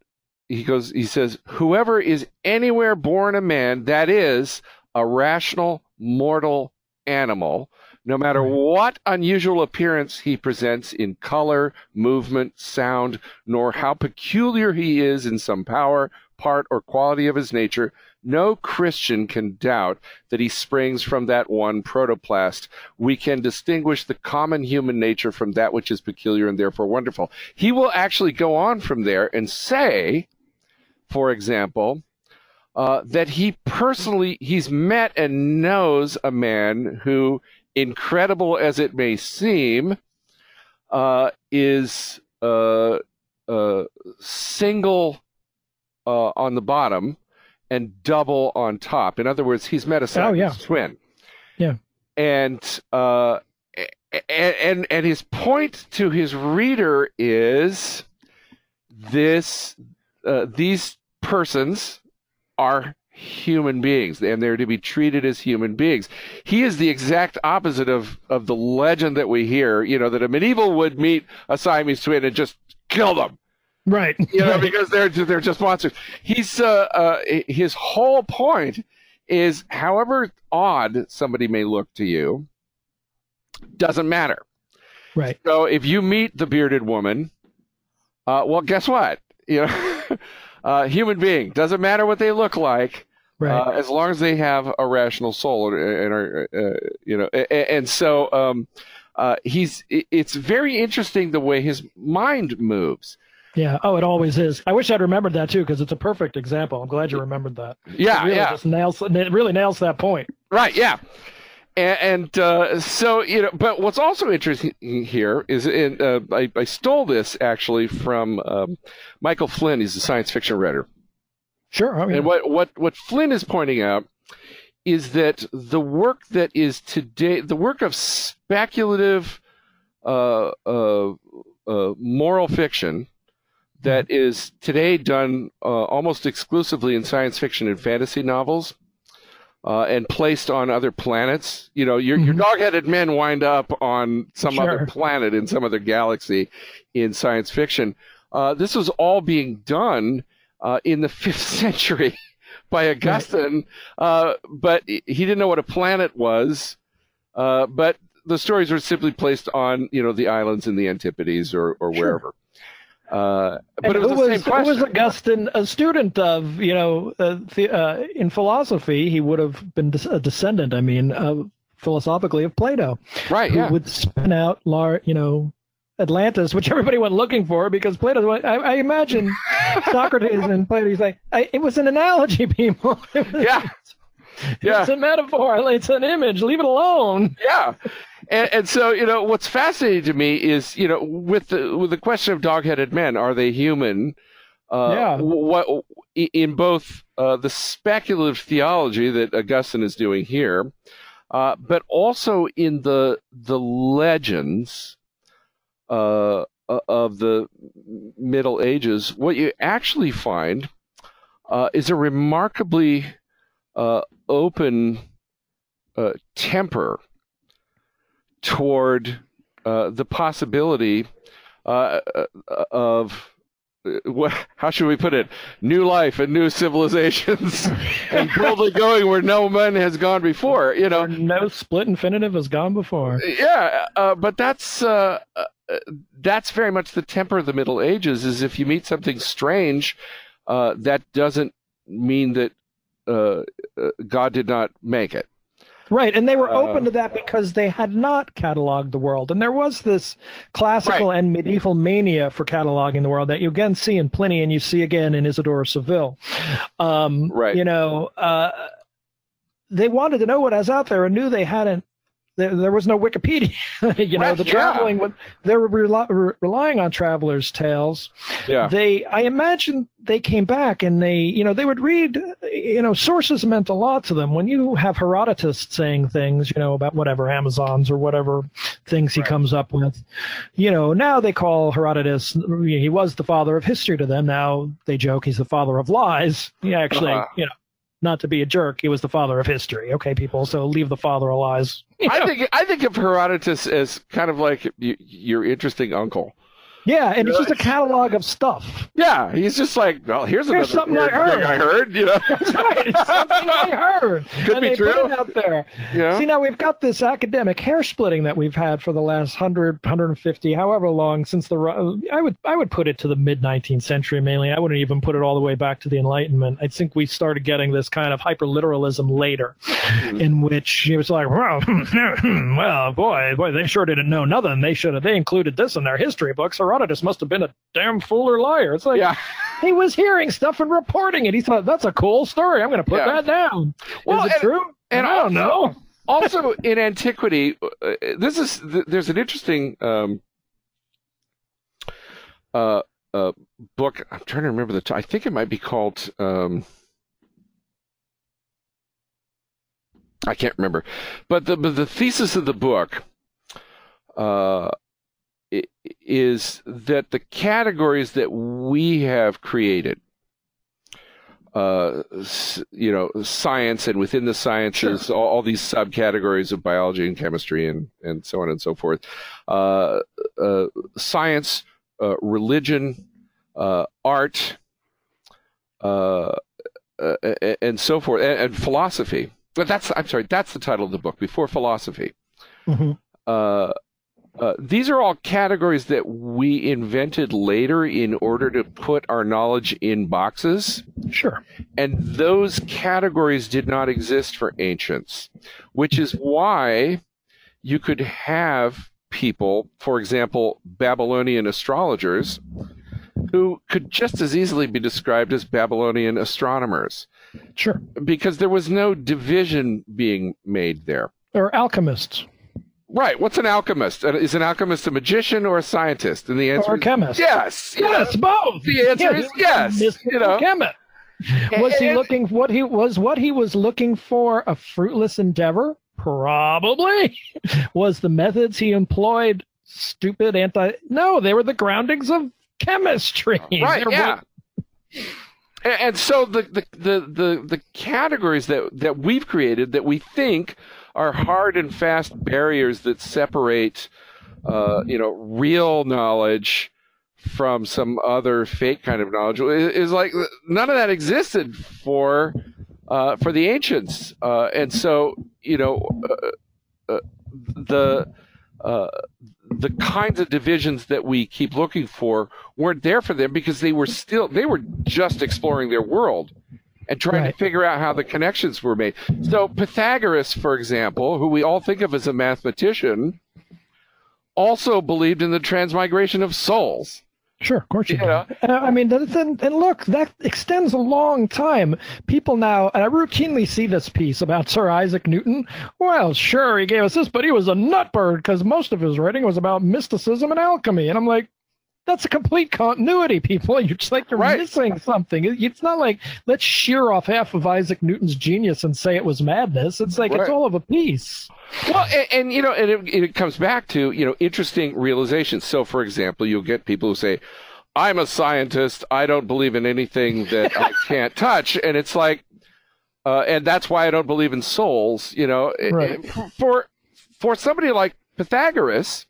He goes. He says, whoever is anywhere born a man, that is, a rational, mortal animal, no matter what unusual appearance he presents in color, movement, sound, nor how peculiar he is in some power, part, or quality of his nature, no Christian can doubt that he springs from that one protoplast. We can distinguish the common human nature from that which is peculiar and therefore wonderful. He will actually go on from there and say, for example, uh, that he personally, he's met and knows a man who, incredible as it may seem, uh, is uh, uh, single uh, on the bottom and double on top. In other words, he's met a oh, yeah. twin. Yeah. And, uh, and, and, and his point to his reader is this, uh, these persons are human beings and they're to be treated as human beings. He is the exact opposite of, of the legend that we hear, you know, that a medieval would meet a Siamese twin and just kill them. Right, you know, because they're they're just monsters. He's uh, uh, his whole point is, however odd somebody may look to you, doesn't matter. Right. So if you meet the bearded woman, uh, well, guess what? You know, uh, human being, doesn't matter what they look like, right. uh, as long as they have a rational soul and are, uh, you know, and, and so um, uh, he's. It's very interesting the way his mind moves. Yeah. Oh, it always is. I wish I'd remembered that, too, because it's a perfect example. I'm glad you remembered that. Yeah, it really yeah. Just nails, it really nails that point. Right, yeah. And, and uh, so, you know, but what's also interesting here is in, uh, I, I stole this, actually, from um, Michael Flynn. He's a science fiction writer. Sure. I mean, and what, what, what Flynn is pointing out is that the work that is today, the work of speculative uh, uh, uh, moral fiction, that is today done uh, almost exclusively in science fiction and fantasy novels uh, and placed on other planets. You know, your, mm-hmm. your dog-headed men wind up on some sure. other planet in some other galaxy in science fiction. Uh, this was all being done uh, in the fifth century by Augustine, right. uh, but he didn't know what a planet was, uh, but the stories were simply placed on, you know, the islands in the Antipodes or, or sure. wherever. Uh, but it was, was the same question. Was Augustine a student of, you know, uh, the, uh, in philosophy, he would have been a descendant, I mean, uh, philosophically of Plato. Right, who yeah. would spin out, lar- you know, Atlantis, which everybody went looking for because Plato, I, I imagine Socrates and Plato, he's like, I, it was an analogy, people. It was, yeah. Yeah. It's a metaphor. It's an image. Leave it alone. Yeah. And, and so, you know, what's fascinating to me is, you know, with the with the question of dog-headed men, are they human? Uh, yeah. What in both uh, the speculative theology that Augustine is doing here, uh, but also in the the legends uh, of the Middle Ages, what you actually find uh, is a remarkably uh, open uh, temper toward uh, the possibility uh, of, what, how should we put it, new life and new civilizations and boldly going where no man has gone before, you know. Where no split infinitive has gone before. Yeah, uh, but that's uh, that's very much the temper of the Middle Ages, is if you meet something strange, uh, that doesn't mean that uh, God did not make it. Right, and they were open uh, to that because they had not cataloged the world. And there was this classical right. and medieval mania for cataloging the world that you again see in Pliny and you see again in Isidore of Seville. Um, right. You know, uh, they wanted to know what was out there and knew they hadn't. There, there was no Wikipedia. you know, right, the traveling, yeah. they were rel- re- relying on travelers' tales. Yeah. They, I imagine they came back and they, you know, they would read, you know, sources meant a lot to them. When you have Herodotus saying things, you know, about whatever Amazons or whatever things he right. comes up with, you know, now they call Herodotus, he was the father of history to them. Now they joke he's the father of lies. He actually, uh-huh. you know. Not to be a jerk, he was the father of history. Okay, people, so leave the father of lies. You know? I think I think of Herodotus as kind of like your interesting uncle. Yeah, and it's just a catalog of stuff. Yeah, he's just like, well, here's, here's something I heard. I heard, you know. That's right, it's something I heard. Could and be they true. Put it out there. Yeah. See, now we've got this academic hair splitting that we've had for the last one hundred, one hundred fifty, however long since the I would I would put it to the mid nineteenth century mainly. I wouldn't even put it all the way back to the Enlightenment. I think we started getting this kind of hyperliteralism later, mm-hmm. in which it was like, well, well, boy, boy, they sure didn't know nothing. They should have. They included this in their history books. Or Herodotus must have been a damn fool or liar. It's like, yeah. He was hearing stuff and reporting it. He thought, that's a cool story. I'm going to put yeah. that down. Well, is it and, true? And I don't also, know. Also, in antiquity, uh, this is th- there's an interesting um, uh, uh, book. I'm trying to remember the title. I think it might be called. Um, I can't remember, but the but the thesis of the book. Uh, is that the categories that we have created, uh, you know, science and within the sciences, sure. all, all these subcategories of biology and chemistry and, and so on and so forth, uh, uh, science, uh, religion, uh, art, uh, uh, and so forth, and, and philosophy. But that's, I'm sorry, that's the title of the book, Before Philosophy. Mm-hmm. Uh, Uh, these are all categories that we invented later in order to put our knowledge in boxes. Sure. And those categories did not exist for ancients, which is why you could have people, for example, Babylonian astrologers, who could just as easily be described as Babylonian astronomers. Sure. Because there was no division being made there. Or alchemists. Right. What's an alchemist? Is an alchemist a magician or a scientist? And the answer or a chemist. Is yes. Yes, both. The answer yes. is yes. Mister You know. Chemist. Was he looking what he was what he was looking for a fruitless endeavor? Probably. Was the methods he employed stupid anti No, they were the groundings of chemistry. Right. They're yeah. What... And, and so the, the, the, the, the categories that, that we've created that we think are hard and fast barriers that separate, uh, you know, real knowledge from some other fake kind of knowledge. It, it's like none of that existed for uh, for the ancients, uh, and so you know uh, uh, the uh, the kinds of divisions that we keep looking for weren't there for them because they were still they were just exploring their world. And trying right. to figure out how the connections were made. So Pythagoras, for example, who we all think of as a mathematician, also believed in the transmigration of souls. Sure, of course you do. Uh, I mean, and, and look, that extends a long time. People now, and I routinely see this piece about Sir Isaac Newton. Well, sure, he gave us this, but he was a nutbird because most of his writing was about mysticism and alchemy. And I'm like, that's a complete continuity, people. You're just like you're right. missing something. It's not like let's shear off half of Isaac Newton's genius and say it was madness. It's like right. it's all of a piece. Well, and, and you know, and it, it comes back to you know interesting realizations. So, for example, you'll get people who say, "I'm a scientist. I don't believe in anything that I can't touch," and it's like, uh, and that's why I don't believe in souls. You know, right. for for somebody like Pythagoras.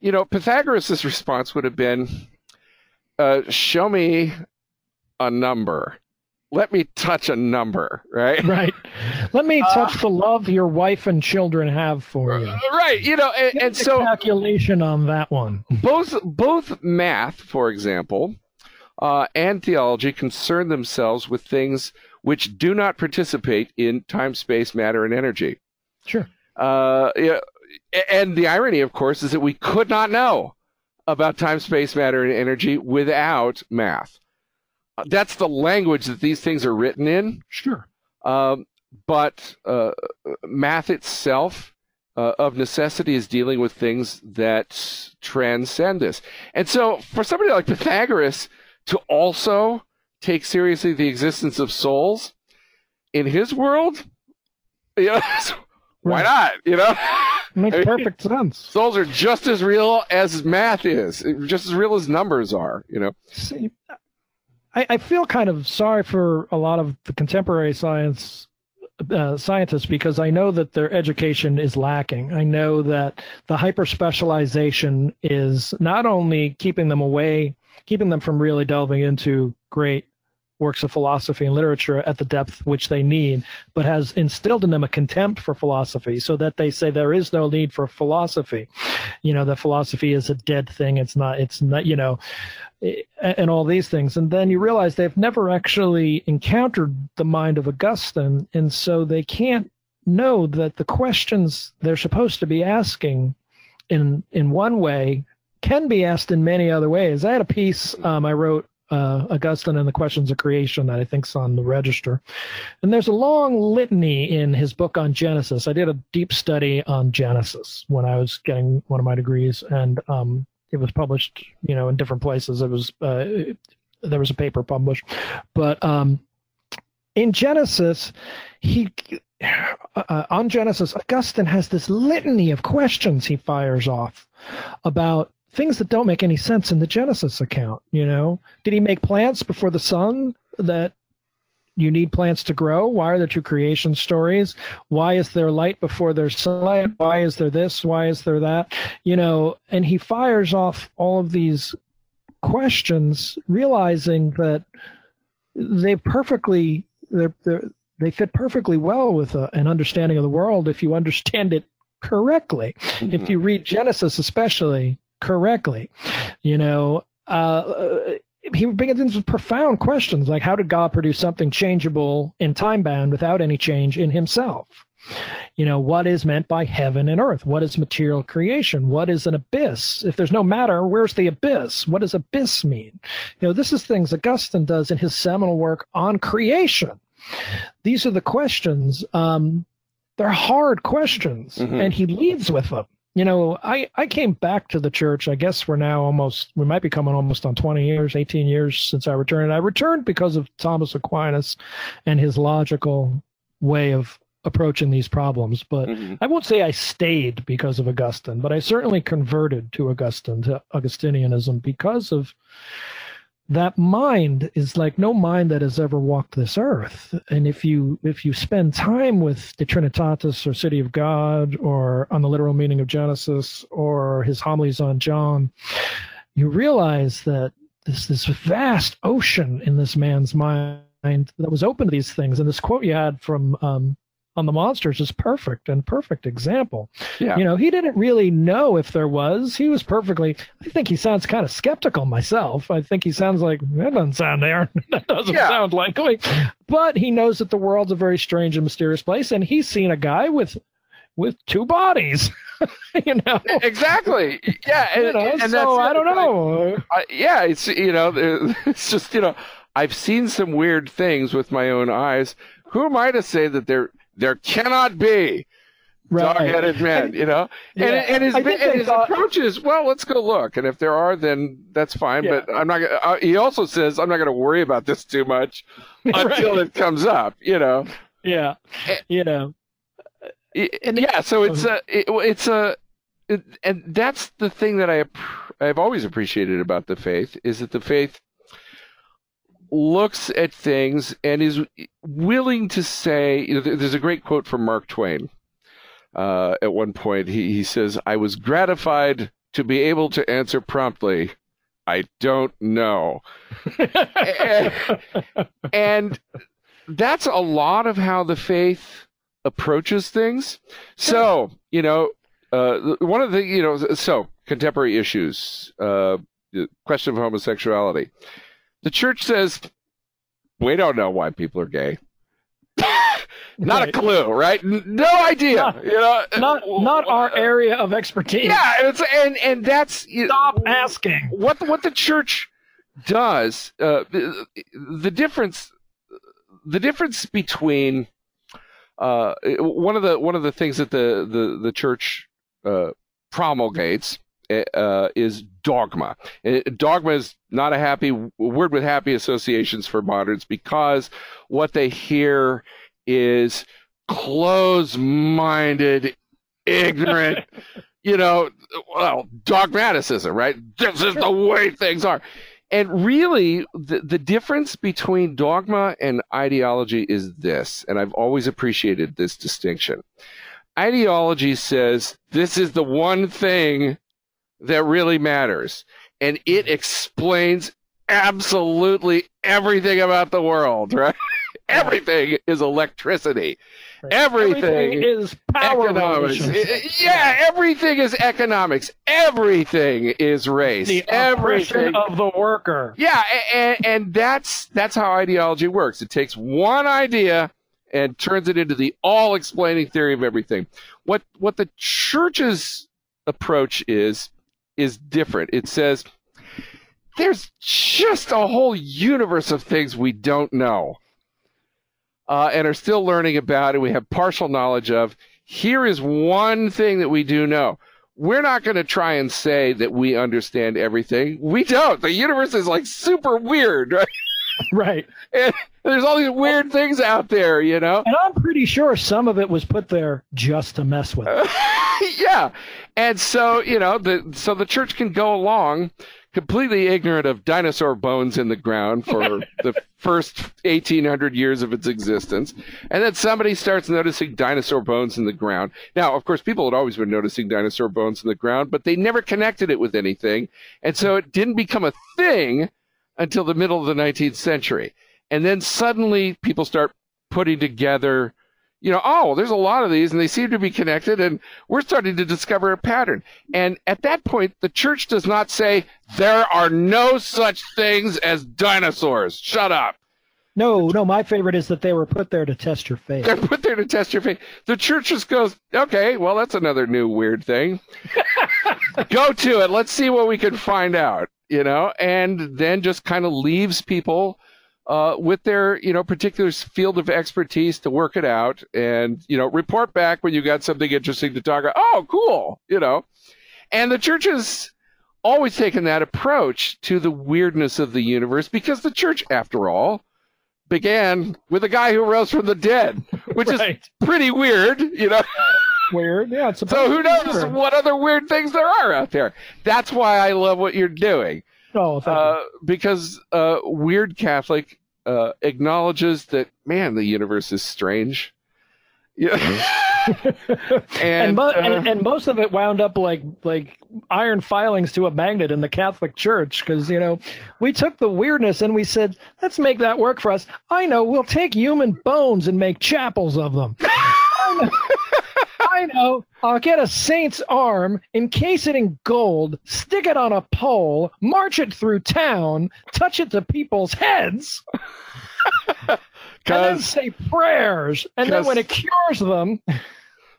You know, Pythagoras' response would have been, uh, show me a number. Let me touch a number, right? Right. Let me touch uh, the love your wife and children have for you. Right. You know, and, and so calculation on that one. Both both math, for example, uh, and theology concern themselves with things which do not participate in time, space, matter, and energy. Sure. Uh, yeah. And the irony, of course, is that we could not know about time, space, matter, and energy without math. That's the language that these things are written in. Sure. Um, but uh, math itself, uh, of necessity, is dealing with things that transcend this. And so for somebody like Pythagoras to also take seriously the existence of souls in his world, you know, why not, you know? Makes I mean, perfect sense. Souls are just as real as math is, just as real as numbers are, you know. See, I, I feel kind of sorry for a lot of the contemporary science uh, scientists because I know that their education is lacking. I know that the hyper-specialization is not only keeping them away, keeping them from really delving into great works of philosophy and literature at the depth which they need, but has instilled in them a contempt for philosophy so that they say there is no need for philosophy. You know, that philosophy is a dead thing. It's not, it's not, you know, and all these things. And then you realize they've never actually encountered the mind of Augustine. And so they can't know that the questions they're supposed to be asking in, in one way can be asked in many other ways. I had a piece um, I wrote Uh, Augustine and the Questions of Creation that I think's on the Register. And there's a long litany in his book on Genesis. I did a deep study on Genesis when I was getting one of my degrees, and um, it was published, you know, in different places. It was uh, it, there was a paper published, but um, in Genesis, he uh, on Genesis, Augustine has this litany of questions he fires off about things that don't make any sense in the Genesis account. You know, did he make plants before the sun? That you need plants to grow? Why are there two creation stories? Why is there light before there's sunlight? Why is there this? Why is there that? You know, and he fires off all of these questions, realizing that they perfectly they're, they're, they fit perfectly well with a, an understanding of the world if you understand it correctly. Mm-hmm. If you read Genesis, especially. Correctly, you know, uh, he begins with profound questions like, how did God produce something changeable and time-bound without any change in himself? You know, what is meant by heaven and earth? What is material creation? What is an abyss? If there's no matter, where's the abyss? What does abyss mean? You know, this is things Augustine does in his seminal work on creation. These are the questions. Um, they're hard questions, mm-hmm. and he leads with them. You know, I, I came back to the church. I guess we're now almost, we might be coming almost on twenty years, eighteen years since I returned. I returned because of Thomas Aquinas and his logical way of approaching these problems. But mm-hmm. I won't say I stayed because of Augustine, but I certainly converted to Augustine, to Augustinianism, because of that mind is like no mind that has ever walked this earth. And if you if you spend time with the Trinitatis or City of God or on the literal meaning of Genesis or his homilies on John, you realize that this this vast ocean in this man's mind that was open to these things. And this quote you had from um, on the Monsters is perfect and perfect example. Yeah. You know, he didn't really know if there was, he was perfectly, I think he sounds kind of skeptical myself. I think he sounds like, that doesn't sound there. That doesn't yeah. sound likely, but he knows that the world's a very strange and mysterious place. And he's seen a guy with, with two bodies, you know? Exactly. Yeah. And, you know, and, and so that's, I don't know. I, yeah. It's, you know, it's just, you know, I've seen some weird things with my own eyes. Who am I to say that they're, There cannot be right. dog-headed men, you know? Yeah. And, and his, and his thought... approach is, well, let's go look. And if there are, then that's fine. Yeah. But I'm not. Gonna, uh, he also says, I'm not going to worry about this too much until right. it comes up, you know? Yeah, and, you know. And, yeah, so it's a, it, it's a, it, and that's the thing that I, I've always appreciated about the faith, is that the faith looks at things and is willing to say, you know, there's a great quote from Mark Twain. Uh, at one point, he, he says, I was gratified to be able to answer promptly, I don't know. and, and that's a lot of how the faith approaches things. So, you know, uh, one of the, you know, so contemporary issues, uh, the question of homosexuality. The church says, we don't know why people are gay. Not right. a clue, right? No idea. Not, you know, not, not our area of expertise. Yeah, it's, and and that's stop you, asking. What what the church does, uh, the, the difference, the difference between uh, one of the one of the things that the the the church uh, promulgates. Uh, is dogma. It, dogma is not a happy word with happy associations for moderns, because what they hear is close-minded, ignorant, you know, well, dogmaticism, right? This is the way things are. And really, the, the difference between dogma and ideology is this, and I've always appreciated this distinction. Ideology says this is the one thing that really matters, and it explains absolutely everything about the world, right? Everything is electricity. Right. Everything, everything is power. Economics. Yeah, everything is economics. Everything is race. The oppression of the worker. Yeah, and, and that's that's how ideology works. It takes one idea and turns it into the all-explaining theory of everything. What what the church's approach is is different. It says there's just a whole universe of things we don't know. Uh, and are still learning about, and we have partial knowledge of. Here is one thing that we do know. We're not going to try and say that we understand everything. We don't. The universe is like super weird, right? Right. And there's all these weird things out there, you know? And I'm pretty sure some of it was put there just to mess with us. Yeah. And so, you know, the so the church can go along completely ignorant of dinosaur bones in the ground for the first eighteen hundred years of its existence. And then somebody starts noticing dinosaur bones in the ground. Now, of course, people had always been noticing dinosaur bones in the ground, but they never connected it with anything. And so it didn't become a thing until the middle of the nineteenth century. And then suddenly people start putting together, you know, oh, there's a lot of these, and they seem to be connected, and we're starting to discover a pattern. And at that point, the church does not say, there are no such things as dinosaurs. Shut up. No, no, my favorite is that they were put there to test your faith. They're put there to test your faith. The church just goes, okay, well, that's another new weird thing. Go to it. Let's see what we can find out, you know, and then just kind of leaves people Uh, with their, you know, particular field of expertise to work it out and, you know, report back when you got something interesting to talk about. Oh, cool, you know. And the church has always taken that approach to the weirdness of the universe because the church, after all, began with a guy who rose from the dead, which right. is pretty weird, you know. Weird, yeah. It's so who knows different. What other weird things there are out there. That's why I love what you're doing. Oh, uh, because uh, Weird Catholic uh, acknowledges that, man, the universe is strange. Yeah. and, and, mo- uh, and and most of it wound up like like iron filings to a magnet in the Catholic Church because, you know, we took the weirdness and we said, let's make that work for us. I know, we'll take human bones and make chapels of them. I know. I know. I'll get a saint's arm, encase it in gold, stick it on a pole, march it through town, touch it to people's heads, and then say prayers. And then when it cures them...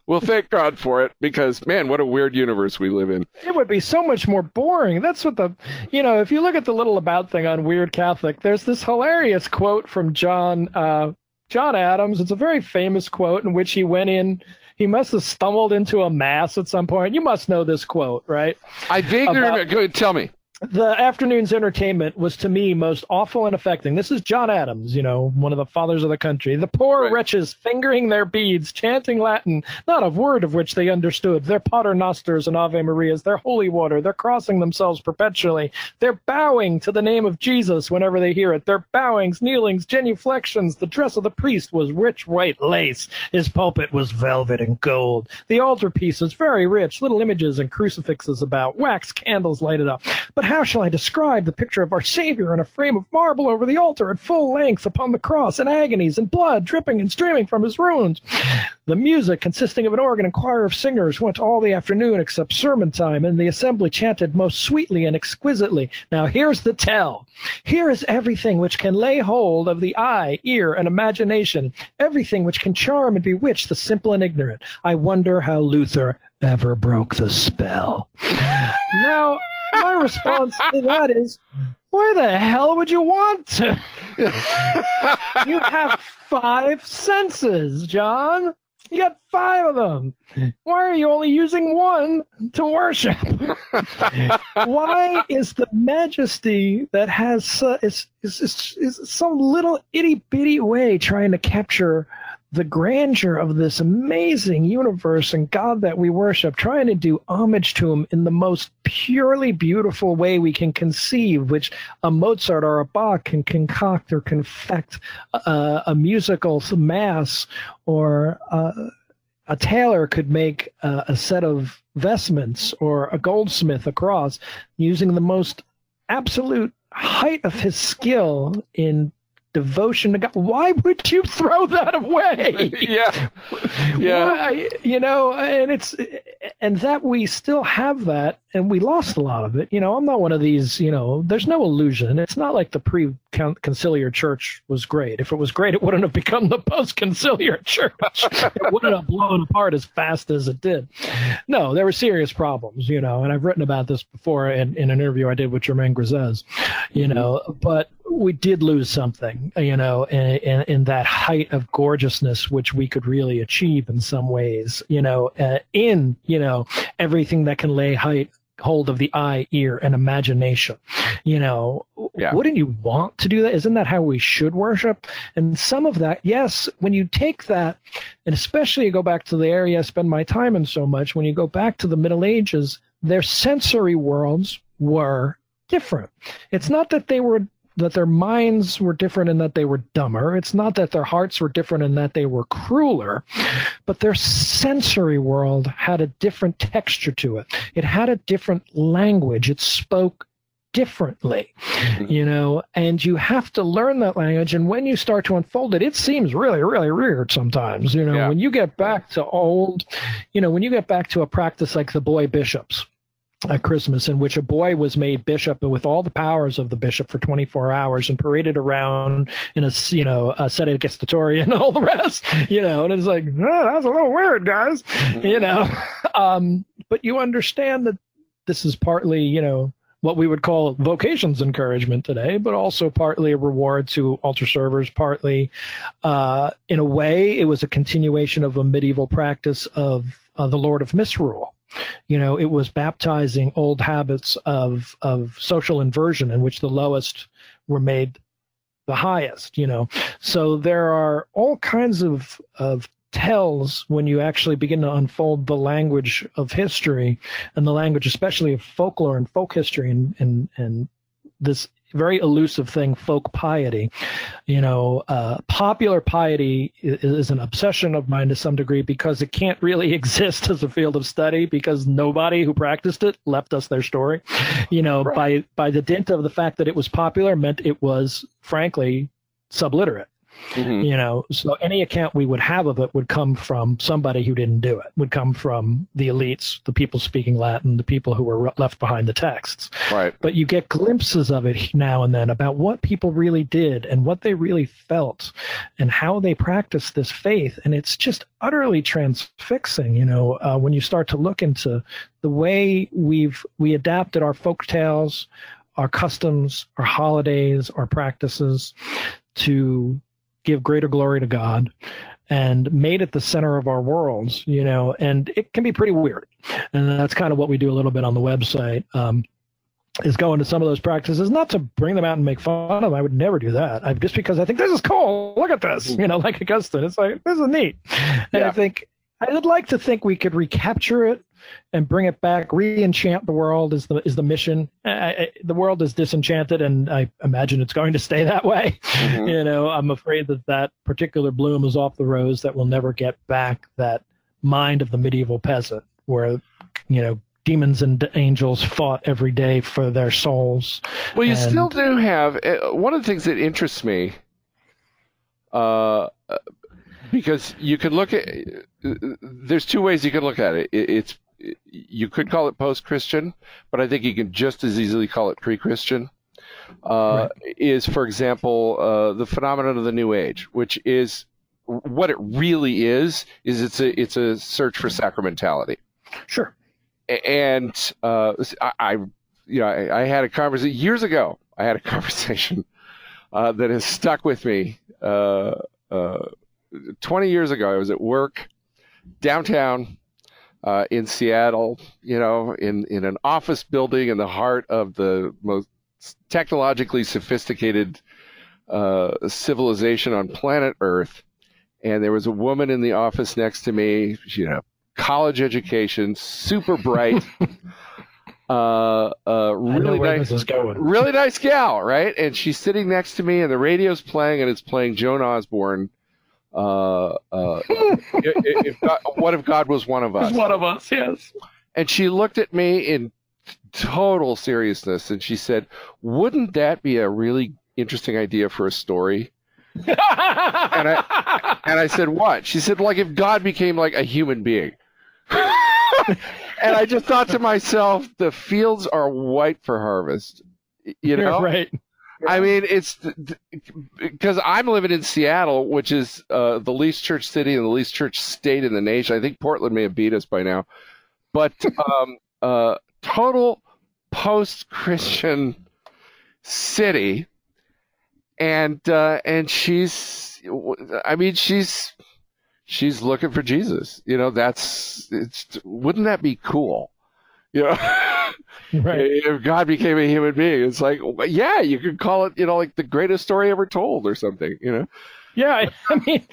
Well, thank God for it, because, man, what a weird universe we live in. It would be so much more boring. That's what the, you know, if you look at the little about thing on Weird Catholic, there's this hilarious quote from John, uh, John Adams. It's a very famous quote in which he went in... He must have stumbled into a mass at some point. You must know this quote, right? I vaguely remember. Go ahead, tell me. The afternoon's entertainment was to me most awful and affecting. This is John Adams, you know, one of the fathers of the country. The poor right. wretches fingering their beads, chanting Latin, not a word of which they understood. Their paternosters and Ave Marias, their holy water, they're crossing themselves perpetually. They're bowing to the name of Jesus whenever they hear it. Their bowings, kneelings, genuflections. The dress of the priest was rich white lace. His pulpit was velvet and gold. The altar pieces, very rich, little images and crucifixes about, wax candles lighted up. But how shall I describe the picture of our Savior in a frame of marble over the altar at full length upon the cross in agonies and blood dripping and streaming from his wounds? The music, consisting of an organ and choir of singers, went all the afternoon except sermon time, and the assembly chanted most sweetly and exquisitely. Now here's the tell. Here is everything which can lay hold of the eye, ear, and imagination, everything which can charm and bewitch the simple and ignorant. I wonder how Luther ever broke the spell. Now... My response to that is, where the hell would you want to? You have five senses, John. You got five of them. Why are you only using one to worship? Why is the majesty that has uh, is, is, is, is some little itty bitty way trying to capture the grandeur of this amazing universe and God that we worship, trying to do homage to him in the most purely beautiful way we can conceive, which a Mozart or a Bach can concoct or confect, uh, a musical mass, or uh, a tailor could make uh, a set of vestments, or a goldsmith a cross, using the most absolute height of his skill in devotion to God. Why would you throw that away? yeah. yeah. Why, you know, and it's, and that we still have that, and we lost a lot of it. You know, I'm not one of these, you know, there's no illusion. It's not like the pre-conciliar church was great. If it was great, it wouldn't have become the post-conciliar church. It wouldn't have blown apart as fast as it did. No, there were serious problems, you know, and I've written about this before in, in an interview I did with Germaine Grisez, you know, but we did lose something, you know, in, in, in that height of gorgeousness, which we could really achieve in some ways, you know, uh, in, you know, everything that can lay height, hold of the eye, ear, and imagination, you know. Yeah. Wouldn't you want to do that? Isn't that how we should worship? And some of that, yes, when you take that, and especially you go back to the area I spend my time in so much, when you go back to the Middle Ages, their sensory worlds were different. It's not that they were that their minds were different and that they were dumber. It's not that their hearts were different and that they were crueler, but their sensory world had a different texture to it. It had a different language. It spoke differently, mm-hmm. you know, and you have to learn that language. And when you start to unfold it, it seems really, really weird sometimes, you know, yeah. when you get back to old, you know, when you get back to a practice like the boy bishops at Christmas, in which a boy was made bishop with all the powers of the bishop for twenty-four hours and paraded around in a, you know, a set of gestatory and all the rest, you know, and it's like, oh, that's a little weird, guys, mm-hmm. you know, um, but you understand that this is partly, you know, what we would call vocations encouragement today, but also partly a reward to altar servers, partly uh, in a way, it was a continuation of a medieval practice of uh, the Lord of Misrule. You know, it was baptizing old habits of of social inversion in which the lowest were made the highest, you know. So there are all kinds of, of tells when you actually begin to unfold the language of history and the language especially of folklore and folk history and, and, and this very elusive thing, folk piety. You know, uh, popular piety is, is an obsession of mine to some degree because it can't really exist as a field of study because nobody who practiced it left us their story. You know, right. by by the dint of the fact that it was popular meant it was, frankly, subliterate. Mm-hmm. You know, so any account we would have of it would come from somebody who didn't do it, would come from the elites, the people speaking Latin, the people who were left behind the texts. Right. But you get glimpses of it now and then about what people really did and what they really felt and how they practiced this faith. And it's just utterly transfixing, you know, uh, when you start to look into the way we've we adapted our folk tales, our customs, our holidays, our practices to give greater glory to God and made it the center of our worlds, you know, and it can be pretty weird. And that's kind of what we do a little bit on the website, um, is go into some of those practices, not to bring them out and make fun of them. I would never do that. I, just because I think this is cool. Look at this, you know, like Augustine. It's like, this is neat. And yeah. I think I would like to think we could recapture it and bring it back. Re-enchant the world is the is the mission. I, I, the world is disenchanted, and I imagine it's going to stay that way. Mm-hmm. You know, I'm afraid that that particular bloom is off the rose that we'll never get back. That mind of the medieval peasant, where you know demons and angels fought every day for their souls. Well, you and, still do have uh, one of the things that interests me. Uh, Because you could look at, there's two ways you could look at it. It's you could call it post-Christian, but I think you can just as easily call it pre-Christian. Uh, right. Is, for example, uh, the phenomenon of the New Age, which is what it really is. Is it's a it's a search for sacramentality. Sure. And uh, I, I, you know, I, I had a conversation years ago. I had a conversation uh, that has stuck with me. Uh, uh, twenty years ago, I was at work downtown uh, in Seattle, you know, in, in an office building in the heart of the most technologically sophisticated uh, civilization on planet Earth. And there was a woman in the office next to me, you know, college education, super bright, uh, uh, really nice, really nice gal, right? And she's sitting next to me, and the radio's playing, and it's playing Joan Osborne. Uh, uh, if, if God, what if God was one of us? One of us, yes. And she looked at me in total seriousness, and she said, "Wouldn't that be a really interesting idea for a story?" and I and I said, "What?" She said, "Like if God became like a human being." And I just thought to myself, the fields are white for harvest. You know, You're right? I mean, it's because I'm living in Seattle, which is uh, the least church city and the least church state in the nation. I think Portland may have beat us by now, but um, uh, total post-Christian city. And uh, and she's, I mean, she's she's looking for Jesus. You know, that's it's. Wouldn't that be cool? You know, right? If God became a human being, it's like, yeah, you could call it, you know, like the greatest story ever told or something. You know? Yeah, I mean,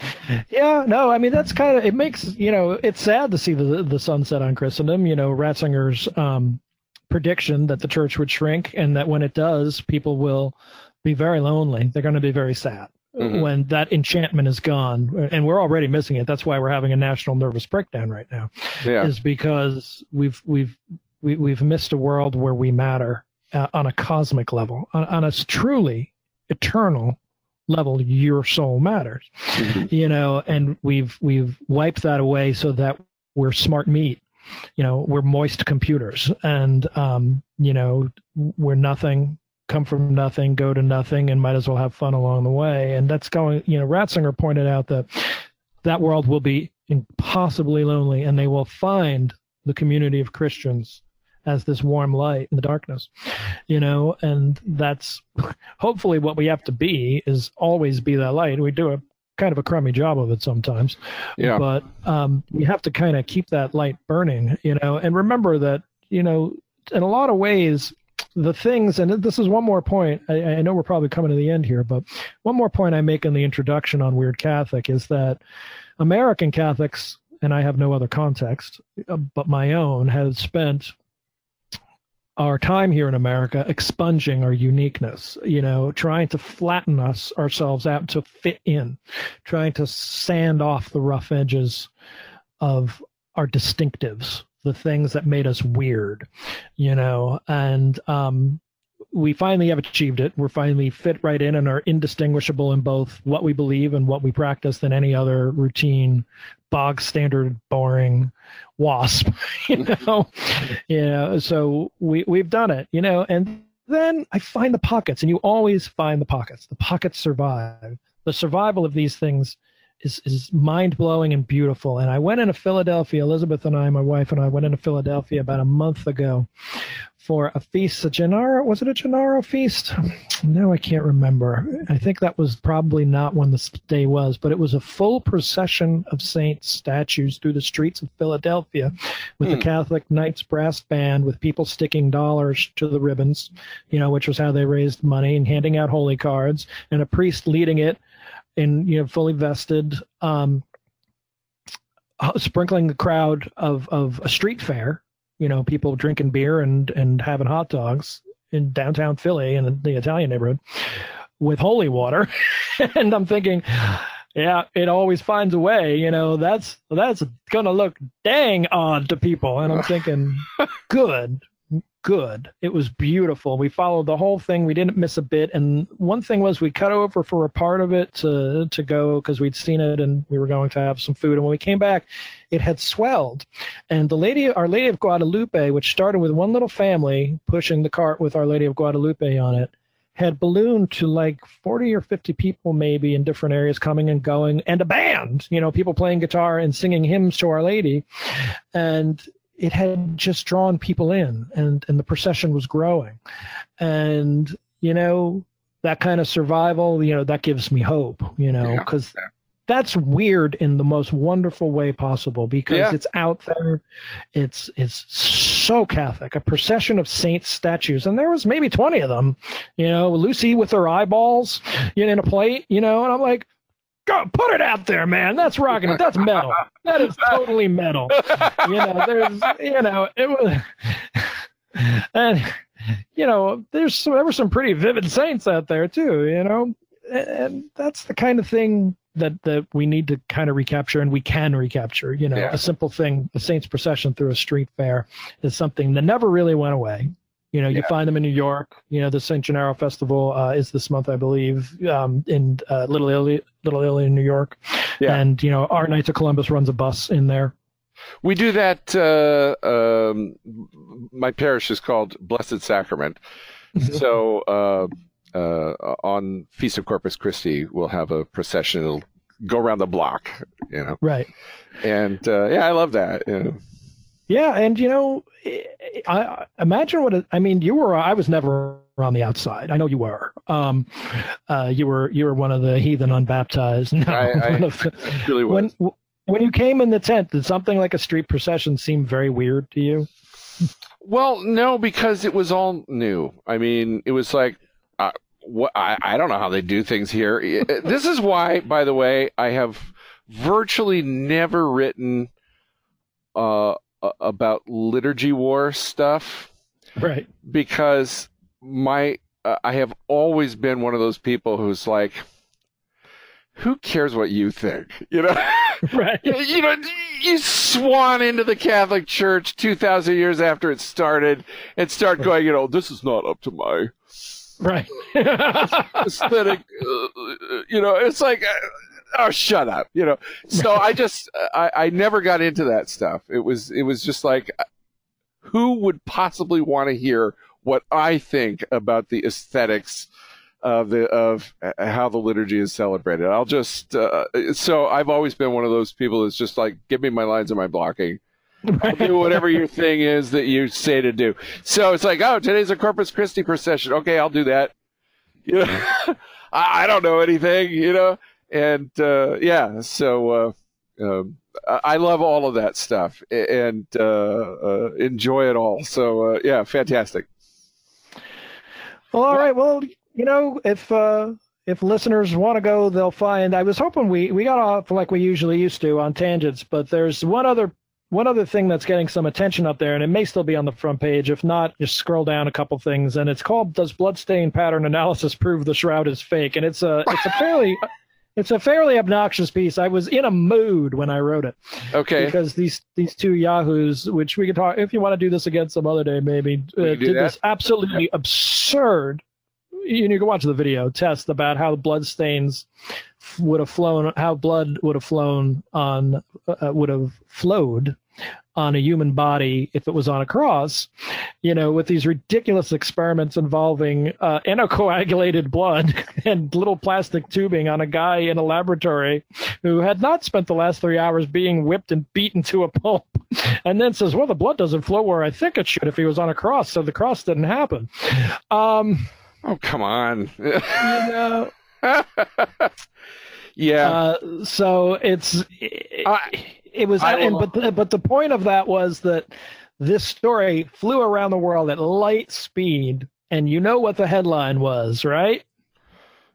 yeah, no, I mean that's kind of it makes you know it's sad to see the the sunset on Christendom. You know, Ratzinger's um, prediction that the church would shrink and that when it does, people will be very lonely. They're going to be very sad mm-hmm. when that enchantment is gone, and we're already missing it. That's why we're having a national nervous breakdown right now. Yeah. Is because we've we've we, we've missed a world where we matter uh, on a cosmic level, on, on a truly eternal level. Your soul matters, mm-hmm. you know, and we've we've wiped that away so that we're smart meat. You know, we're moist computers, and um, you know, we're nothing. Come from nothing, go to nothing, and might as well have fun along the way. And that's going, you know, Ratzinger pointed out that that world will be impossibly lonely, and they will find the community of Christians as this warm light in the darkness, you know, and that's hopefully what we have to be, is always be that light. We do a kind of a crummy job of it sometimes, yeah. but um, we have to kind of keep that light burning, you know, and remember that, you know, in a lot of ways, the things, and this is one more point, I, I know we're probably coming to the end here, but one more point I make in the introduction on Weird Catholic is that American Catholics, and I have no other context but my own, have spent our time here in America expunging our uniqueness, you know, trying to flatten us ourselves out to fit in, trying to sand off the rough edges of our distinctives, the things that made us weird, you know, and um, we finally have achieved it. We're finally fit right in and are indistinguishable in both what we believe and what we practice than any other routine, bog standard, boring WASP, you know, you know, so we, we've done it, you know, and then I find the pockets, and you always find the pockets. The pockets survive. The survival of these things is is mind-blowing and beautiful. And I went into Philadelphia, Elizabeth and I, my wife and I, went into Philadelphia about a month ago for a feast, a Gennaro, was it a Gennaro feast? No, I can't remember. I think that was probably not when the day was, but it was a full procession of saint statues through the streets of Philadelphia with mm. the Catholic Knights Brass Band, with people sticking dollars to the ribbons, you know, which was how they raised money, and handing out holy cards, and a priest leading it, and, you know, fully vested, um, sprinkling the crowd of, of a street fair, you know, people drinking beer and, and having hot dogs in downtown Philly in the, the Italian neighborhood with holy water. And I'm thinking, yeah, it always finds a way, you know, that's, that's going to look dang odd to people. And I'm thinking, good. Good. It was beautiful. We followed the whole thing. We didn't miss a bit. And one thing was, we cut over for a part of it to to go because we'd seen it and we were going to have some food. And when we came back, it had swelled. And the Lady, Our Lady of Guadalupe, which started with one little family pushing the cart with Our Lady of Guadalupe on it, had ballooned to like forty or fifty people maybe in different areas, coming and going, and a band, you know, people playing guitar and singing hymns to Our Lady. And it had just drawn people in, and, and the procession was growing. And, you know, that kind of survival, you know, that gives me hope, you know, because yeah. that's weird in the most wonderful way possible, because yeah. it's out there. It's, it's so Catholic, a procession of saint statues. And there was maybe twenty of them, you know, Lucy with her eyeballs, you know, in a plate, you know, and I'm like, Go, put it out there, man. That's rocking it. That's metal. That is totally metal. You know, there's, you know, it was, and you know, there's there were some pretty vivid saints out there too. You know, and that's the kind of thing that that we need to kind of recapture, and we can recapture. You know, yeah. A simple thing, a saint's procession through a street fair, is something that never really went away. You know, you yeah. find them in New York. You know, the Saint Gennaro Festival uh, is this month, I believe, um, in uh, Little Italy, Little Italy in New York. Yeah. And, you know, our Knights of Columbus runs a bus in there. We do that. Uh, um, my parish is called Blessed Sacrament. So uh, uh, on Feast of Corpus Christi, we'll have a procession. It'll go around the block, you know. Right. And, uh, yeah, I love that, you know. Yeah, and you know, I imagine what it, I mean. You were, I was never on the outside. I know you were. Um, uh, you were, you were one of the heathen unbaptized. No, I, I the, really was. When, when you came in the tent, did something like a street procession seem very weird to you? Well, no, because it was all new. I mean, it was like, uh, what I, I don't know how they do things here. This is why, by the way, I have virtually never written. Uh, about liturgy war stuff. Right. Because my, uh, I have always been one of those people who's like, who cares what you think? You know, right. You know, you swan into the Catholic Church two thousand years after it started and start right. going, you know, this is not up to my right. aesthetic. You know, it's like, oh, shut up, you know. So I just, I, I never got into that stuff. It was, it was just like, who would possibly want to hear what I think about the aesthetics of the, of how the liturgy is celebrated? I'll just, uh, so I've always been one of those people that's just like, give me my lines and my blocking. I'll do whatever your thing is that you say to do. So it's like, oh, today's a Corpus Christi procession. Okay, I'll do that. You know, I, I don't know anything, you know. And, uh, yeah, so uh, uh, I love all of that stuff and uh, uh, enjoy it all. So, uh, yeah, fantastic. Well, all right. Well, you know, if uh, if listeners want to go, they'll find. I was hoping we, we got off like we usually used to on tangents, but there's one other one other thing that's getting some attention up there, and it may still be on the front page. If not, just scroll down a couple things, and it's called "Does Bloodstain Pattern Analysis Prove the Shroud is Fake?" And it's a it's a fairly It's a fairly obnoxious piece. I was in a mood when I wrote it. Okay. Because these these two yahoos, which we could talk, if you want to do this again some other day, maybe, uh, did that? This absolutely yeah. absurd, you, you can watch the video, test about how blood stains would have flown, how blood would have flown on, uh, would have flowed on a human body if it was on a cross, you know, with these ridiculous experiments involving uh, anticoagulated blood and little plastic tubing on a guy in a laboratory who had not spent the last three hours being whipped and beaten to a pulp, and then says, well, the blood doesn't flow where I think it should if he was on a cross, so the cross didn't happen. Um, oh, come on. You know. Yeah. Uh, so it's... It, I- It was, and, but the, but the point of that was that this story flew around the world at light speed, and you know what the headline was, right?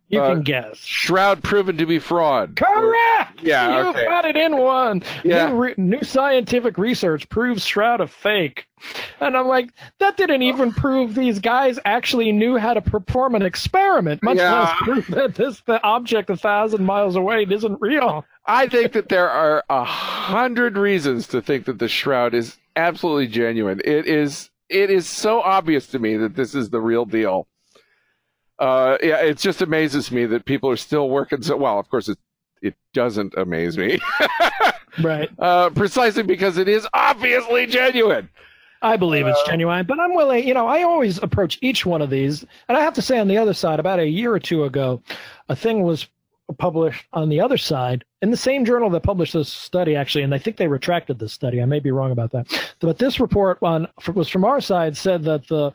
You uh, can guess. Shroud proven to be fraud. Correct. Or, yeah, you okay. got it in one. Yeah. New, re, new scientific research proves shroud a fake, and I'm like, that didn't even prove these guys actually knew how to perform an experiment. Much yeah. less prove that this the object a thousand miles away isn't real. I think that there are a hundred reasons to think that the shroud is absolutely genuine. It is. It is so obvious to me that this is the real deal. Uh, yeah, it just amazes me that people are still working so well. Of course, it it doesn't amaze me, right? Uh, precisely because it is obviously genuine. I believe it's genuine, but I'm willing, you know, I always approach each one of these. And I have to say on the other side, about a year or two ago, a thing was published on the other side in the same journal that published this study, actually, and I think they retracted this study. I may be wrong about that. But this report on, was from our side, said that the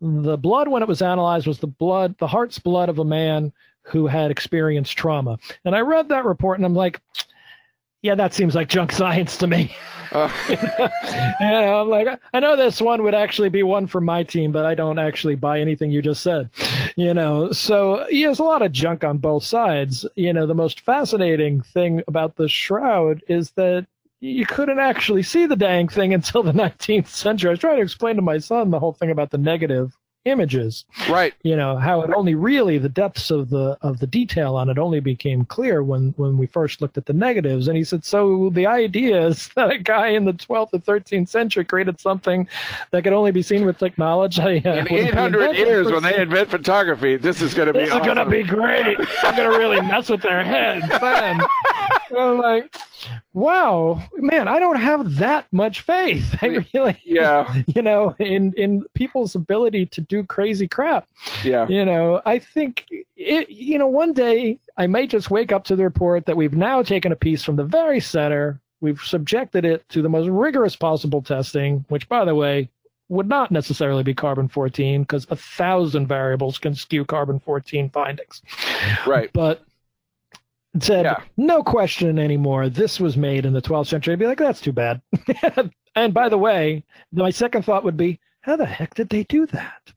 the blood when it was analyzed was the blood, the heart's blood of a man who had experienced trauma. And I read that report and I'm like, yeah, that seems like junk science to me. Uh. You know, I'm like, I know this one would actually be one for my team, but I don't actually buy anything you just said. You know, so yeah, there's a lot of junk on both sides. You know, the most fascinating thing about the shroud is that you couldn't actually see the dang thing until the nineteenth century. I was trying to explain to my son the whole thing about the negative images, right? You know, how it only really, the depths of the of the detail on it only became clear when when we first looked at the negatives. And he said, so the idea is that a guy in the twelfth and thirteenth century created something that could only be seen with technology. Uh, in eight hundred years, when they invent photography, this is going to be this awesome. Is going to be great. I'm going to really mess with their heads then. I'm like, wow, man, I don't have that much faith. I really, yeah. You know, in, in people's ability to do crazy crap. Yeah. You know, I think, it, you know, one day I may just wake up to the report that we've now taken a piece from the very center. We've subjected it to the most rigorous possible testing, which, by the way, would not necessarily be carbon fourteen, because a thousand variables can skew carbon fourteen findings. Right. But said, yeah. No question anymore, this was made in the twelfth century. I'd be like, that's too bad. And by the way, my second thought would be, how the heck did they do that?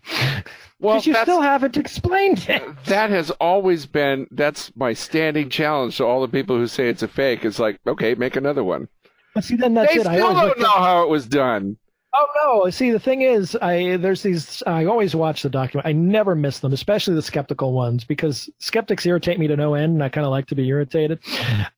Well, you still haven't explained it. That has always been, that's my standing challenge to all the people who say it's a fake. It's like, okay, make another one. But see, then that's they it. Still I still don't know at, how it was done. Oh, no. See, the thing is, I there's these, I always watch the document. I never miss them, especially the skeptical ones, because skeptics irritate me to no end, and I kind of like to be irritated.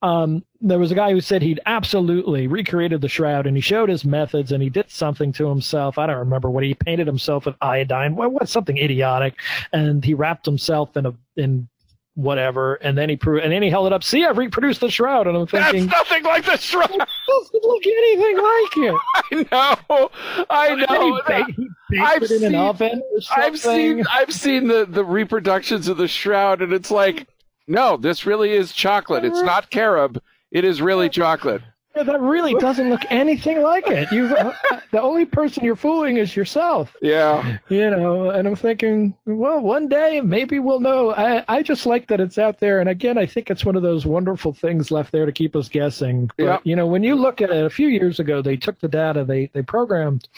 Um, there was a guy who said he'd absolutely recreated the shroud, and he showed his methods, and he did something to himself. I don't remember what he painted himself with iodine. What, what something idiotic, and he wrapped himself in a in. whatever, and then he proved, and then he held it up. See, I've reproduced the shroud, and I'm thinking, that's nothing like the shroud. It doesn't look anything like it. I know, I know. He, he, he I've, seen, in an oven I've seen, I've seen the the reproductions of the shroud, and it's like, no, this really is chocolate. It's not carob. It is really chocolate. Yeah, that really doesn't look anything like it. You, uh, the only person you're fooling is yourself. Yeah. You know, and I'm thinking, well, one day maybe we'll know. I, I just like that it's out there. And again, I think it's one of those wonderful things left there to keep us guessing. But, yeah. You know, when you look at it, a few years ago, they took the data, they, they programmed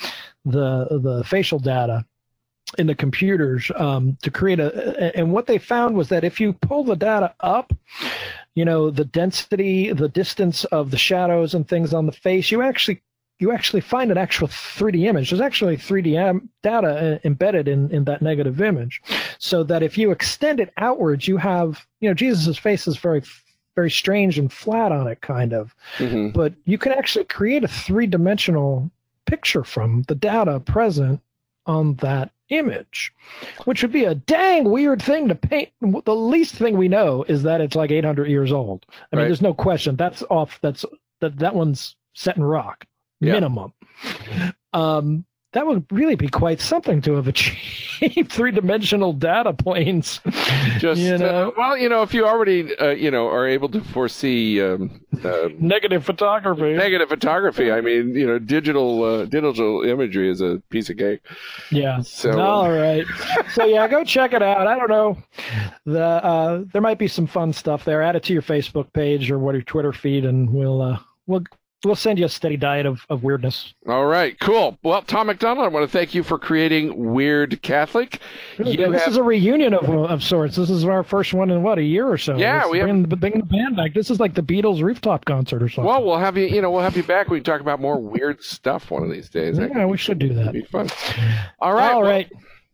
the the facial data in the computers um, to create a, and what they found was that if you pull the data up, you know, the density, the distance of the shadows and things on the face, you actually you actually find an actual three D image. There's actually three D data embedded in, in that negative image, so that if you extend it outwards, you have, you know, Jesus's face is very, very strange and flat on it, kind of. Mm-hmm. But you can actually create a three-dimensional picture from the data present on that image, which would be a dang weird thing to paint. The least thing we know is that it's like eight hundred years old. I mean, right. There's no question. That's off. That's that. That one's set in rock, yeah. Minimum. Um, that would really be quite something to have achieved three-dimensional data planes. Just you know? uh, well, you know, if you already, uh, you know, are able to foresee um, uh, negative photography, negative photography. I mean, you know, digital uh, digital imagery is a piece of cake. Yeah. So, all right. So yeah, go check it out. I don't know. The uh, there might be some fun stuff there. Add it to your Facebook page or what your Twitter feed, and we'll uh, we'll. We'll send you a steady diet of, of weirdness. All right, cool. Well, Tom McDonald, I want to thank you for creating Weird Catholic. Really, this have... is a reunion of of sorts. This is our first one in, what, a year or so? Yeah. Let's we bring, have... the, bring the band back. This is like the Beatles rooftop concert or something. Well, we'll have you, you know, we'll have you back. We can talk about more weird stuff one of these days. That yeah, we should do that. It'd be fun. All right. All well, right.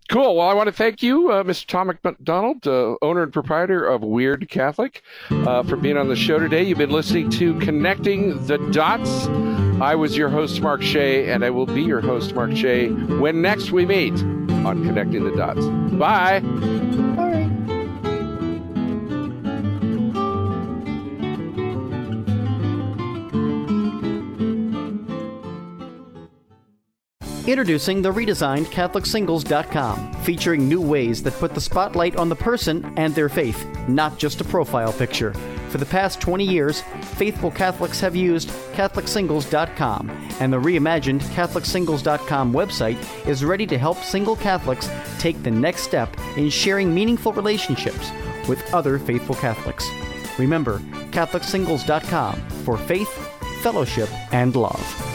Cool. Well, I want to thank you, uh, Mister Tom McDonald, uh, owner and proprietor of Weird Catholic, uh, for being on the show today. You've been listening to Connecting the Dots. I was your host, Mark Shea, and I will be your host, Mark Shea, when next we meet on Connecting the Dots. Bye. Bye. Introducing the redesigned Catholic Singles dot com, featuring new ways that put the spotlight on the person and their faith, not just a profile picture. For the past twenty years, faithful Catholics have used Catholic Singles dot com, and the reimagined Catholic Singles dot com website is ready to help single Catholics take the next step in sharing meaningful relationships with other faithful Catholics. Remember, Catholic Singles dot com. for faith, fellowship, and love.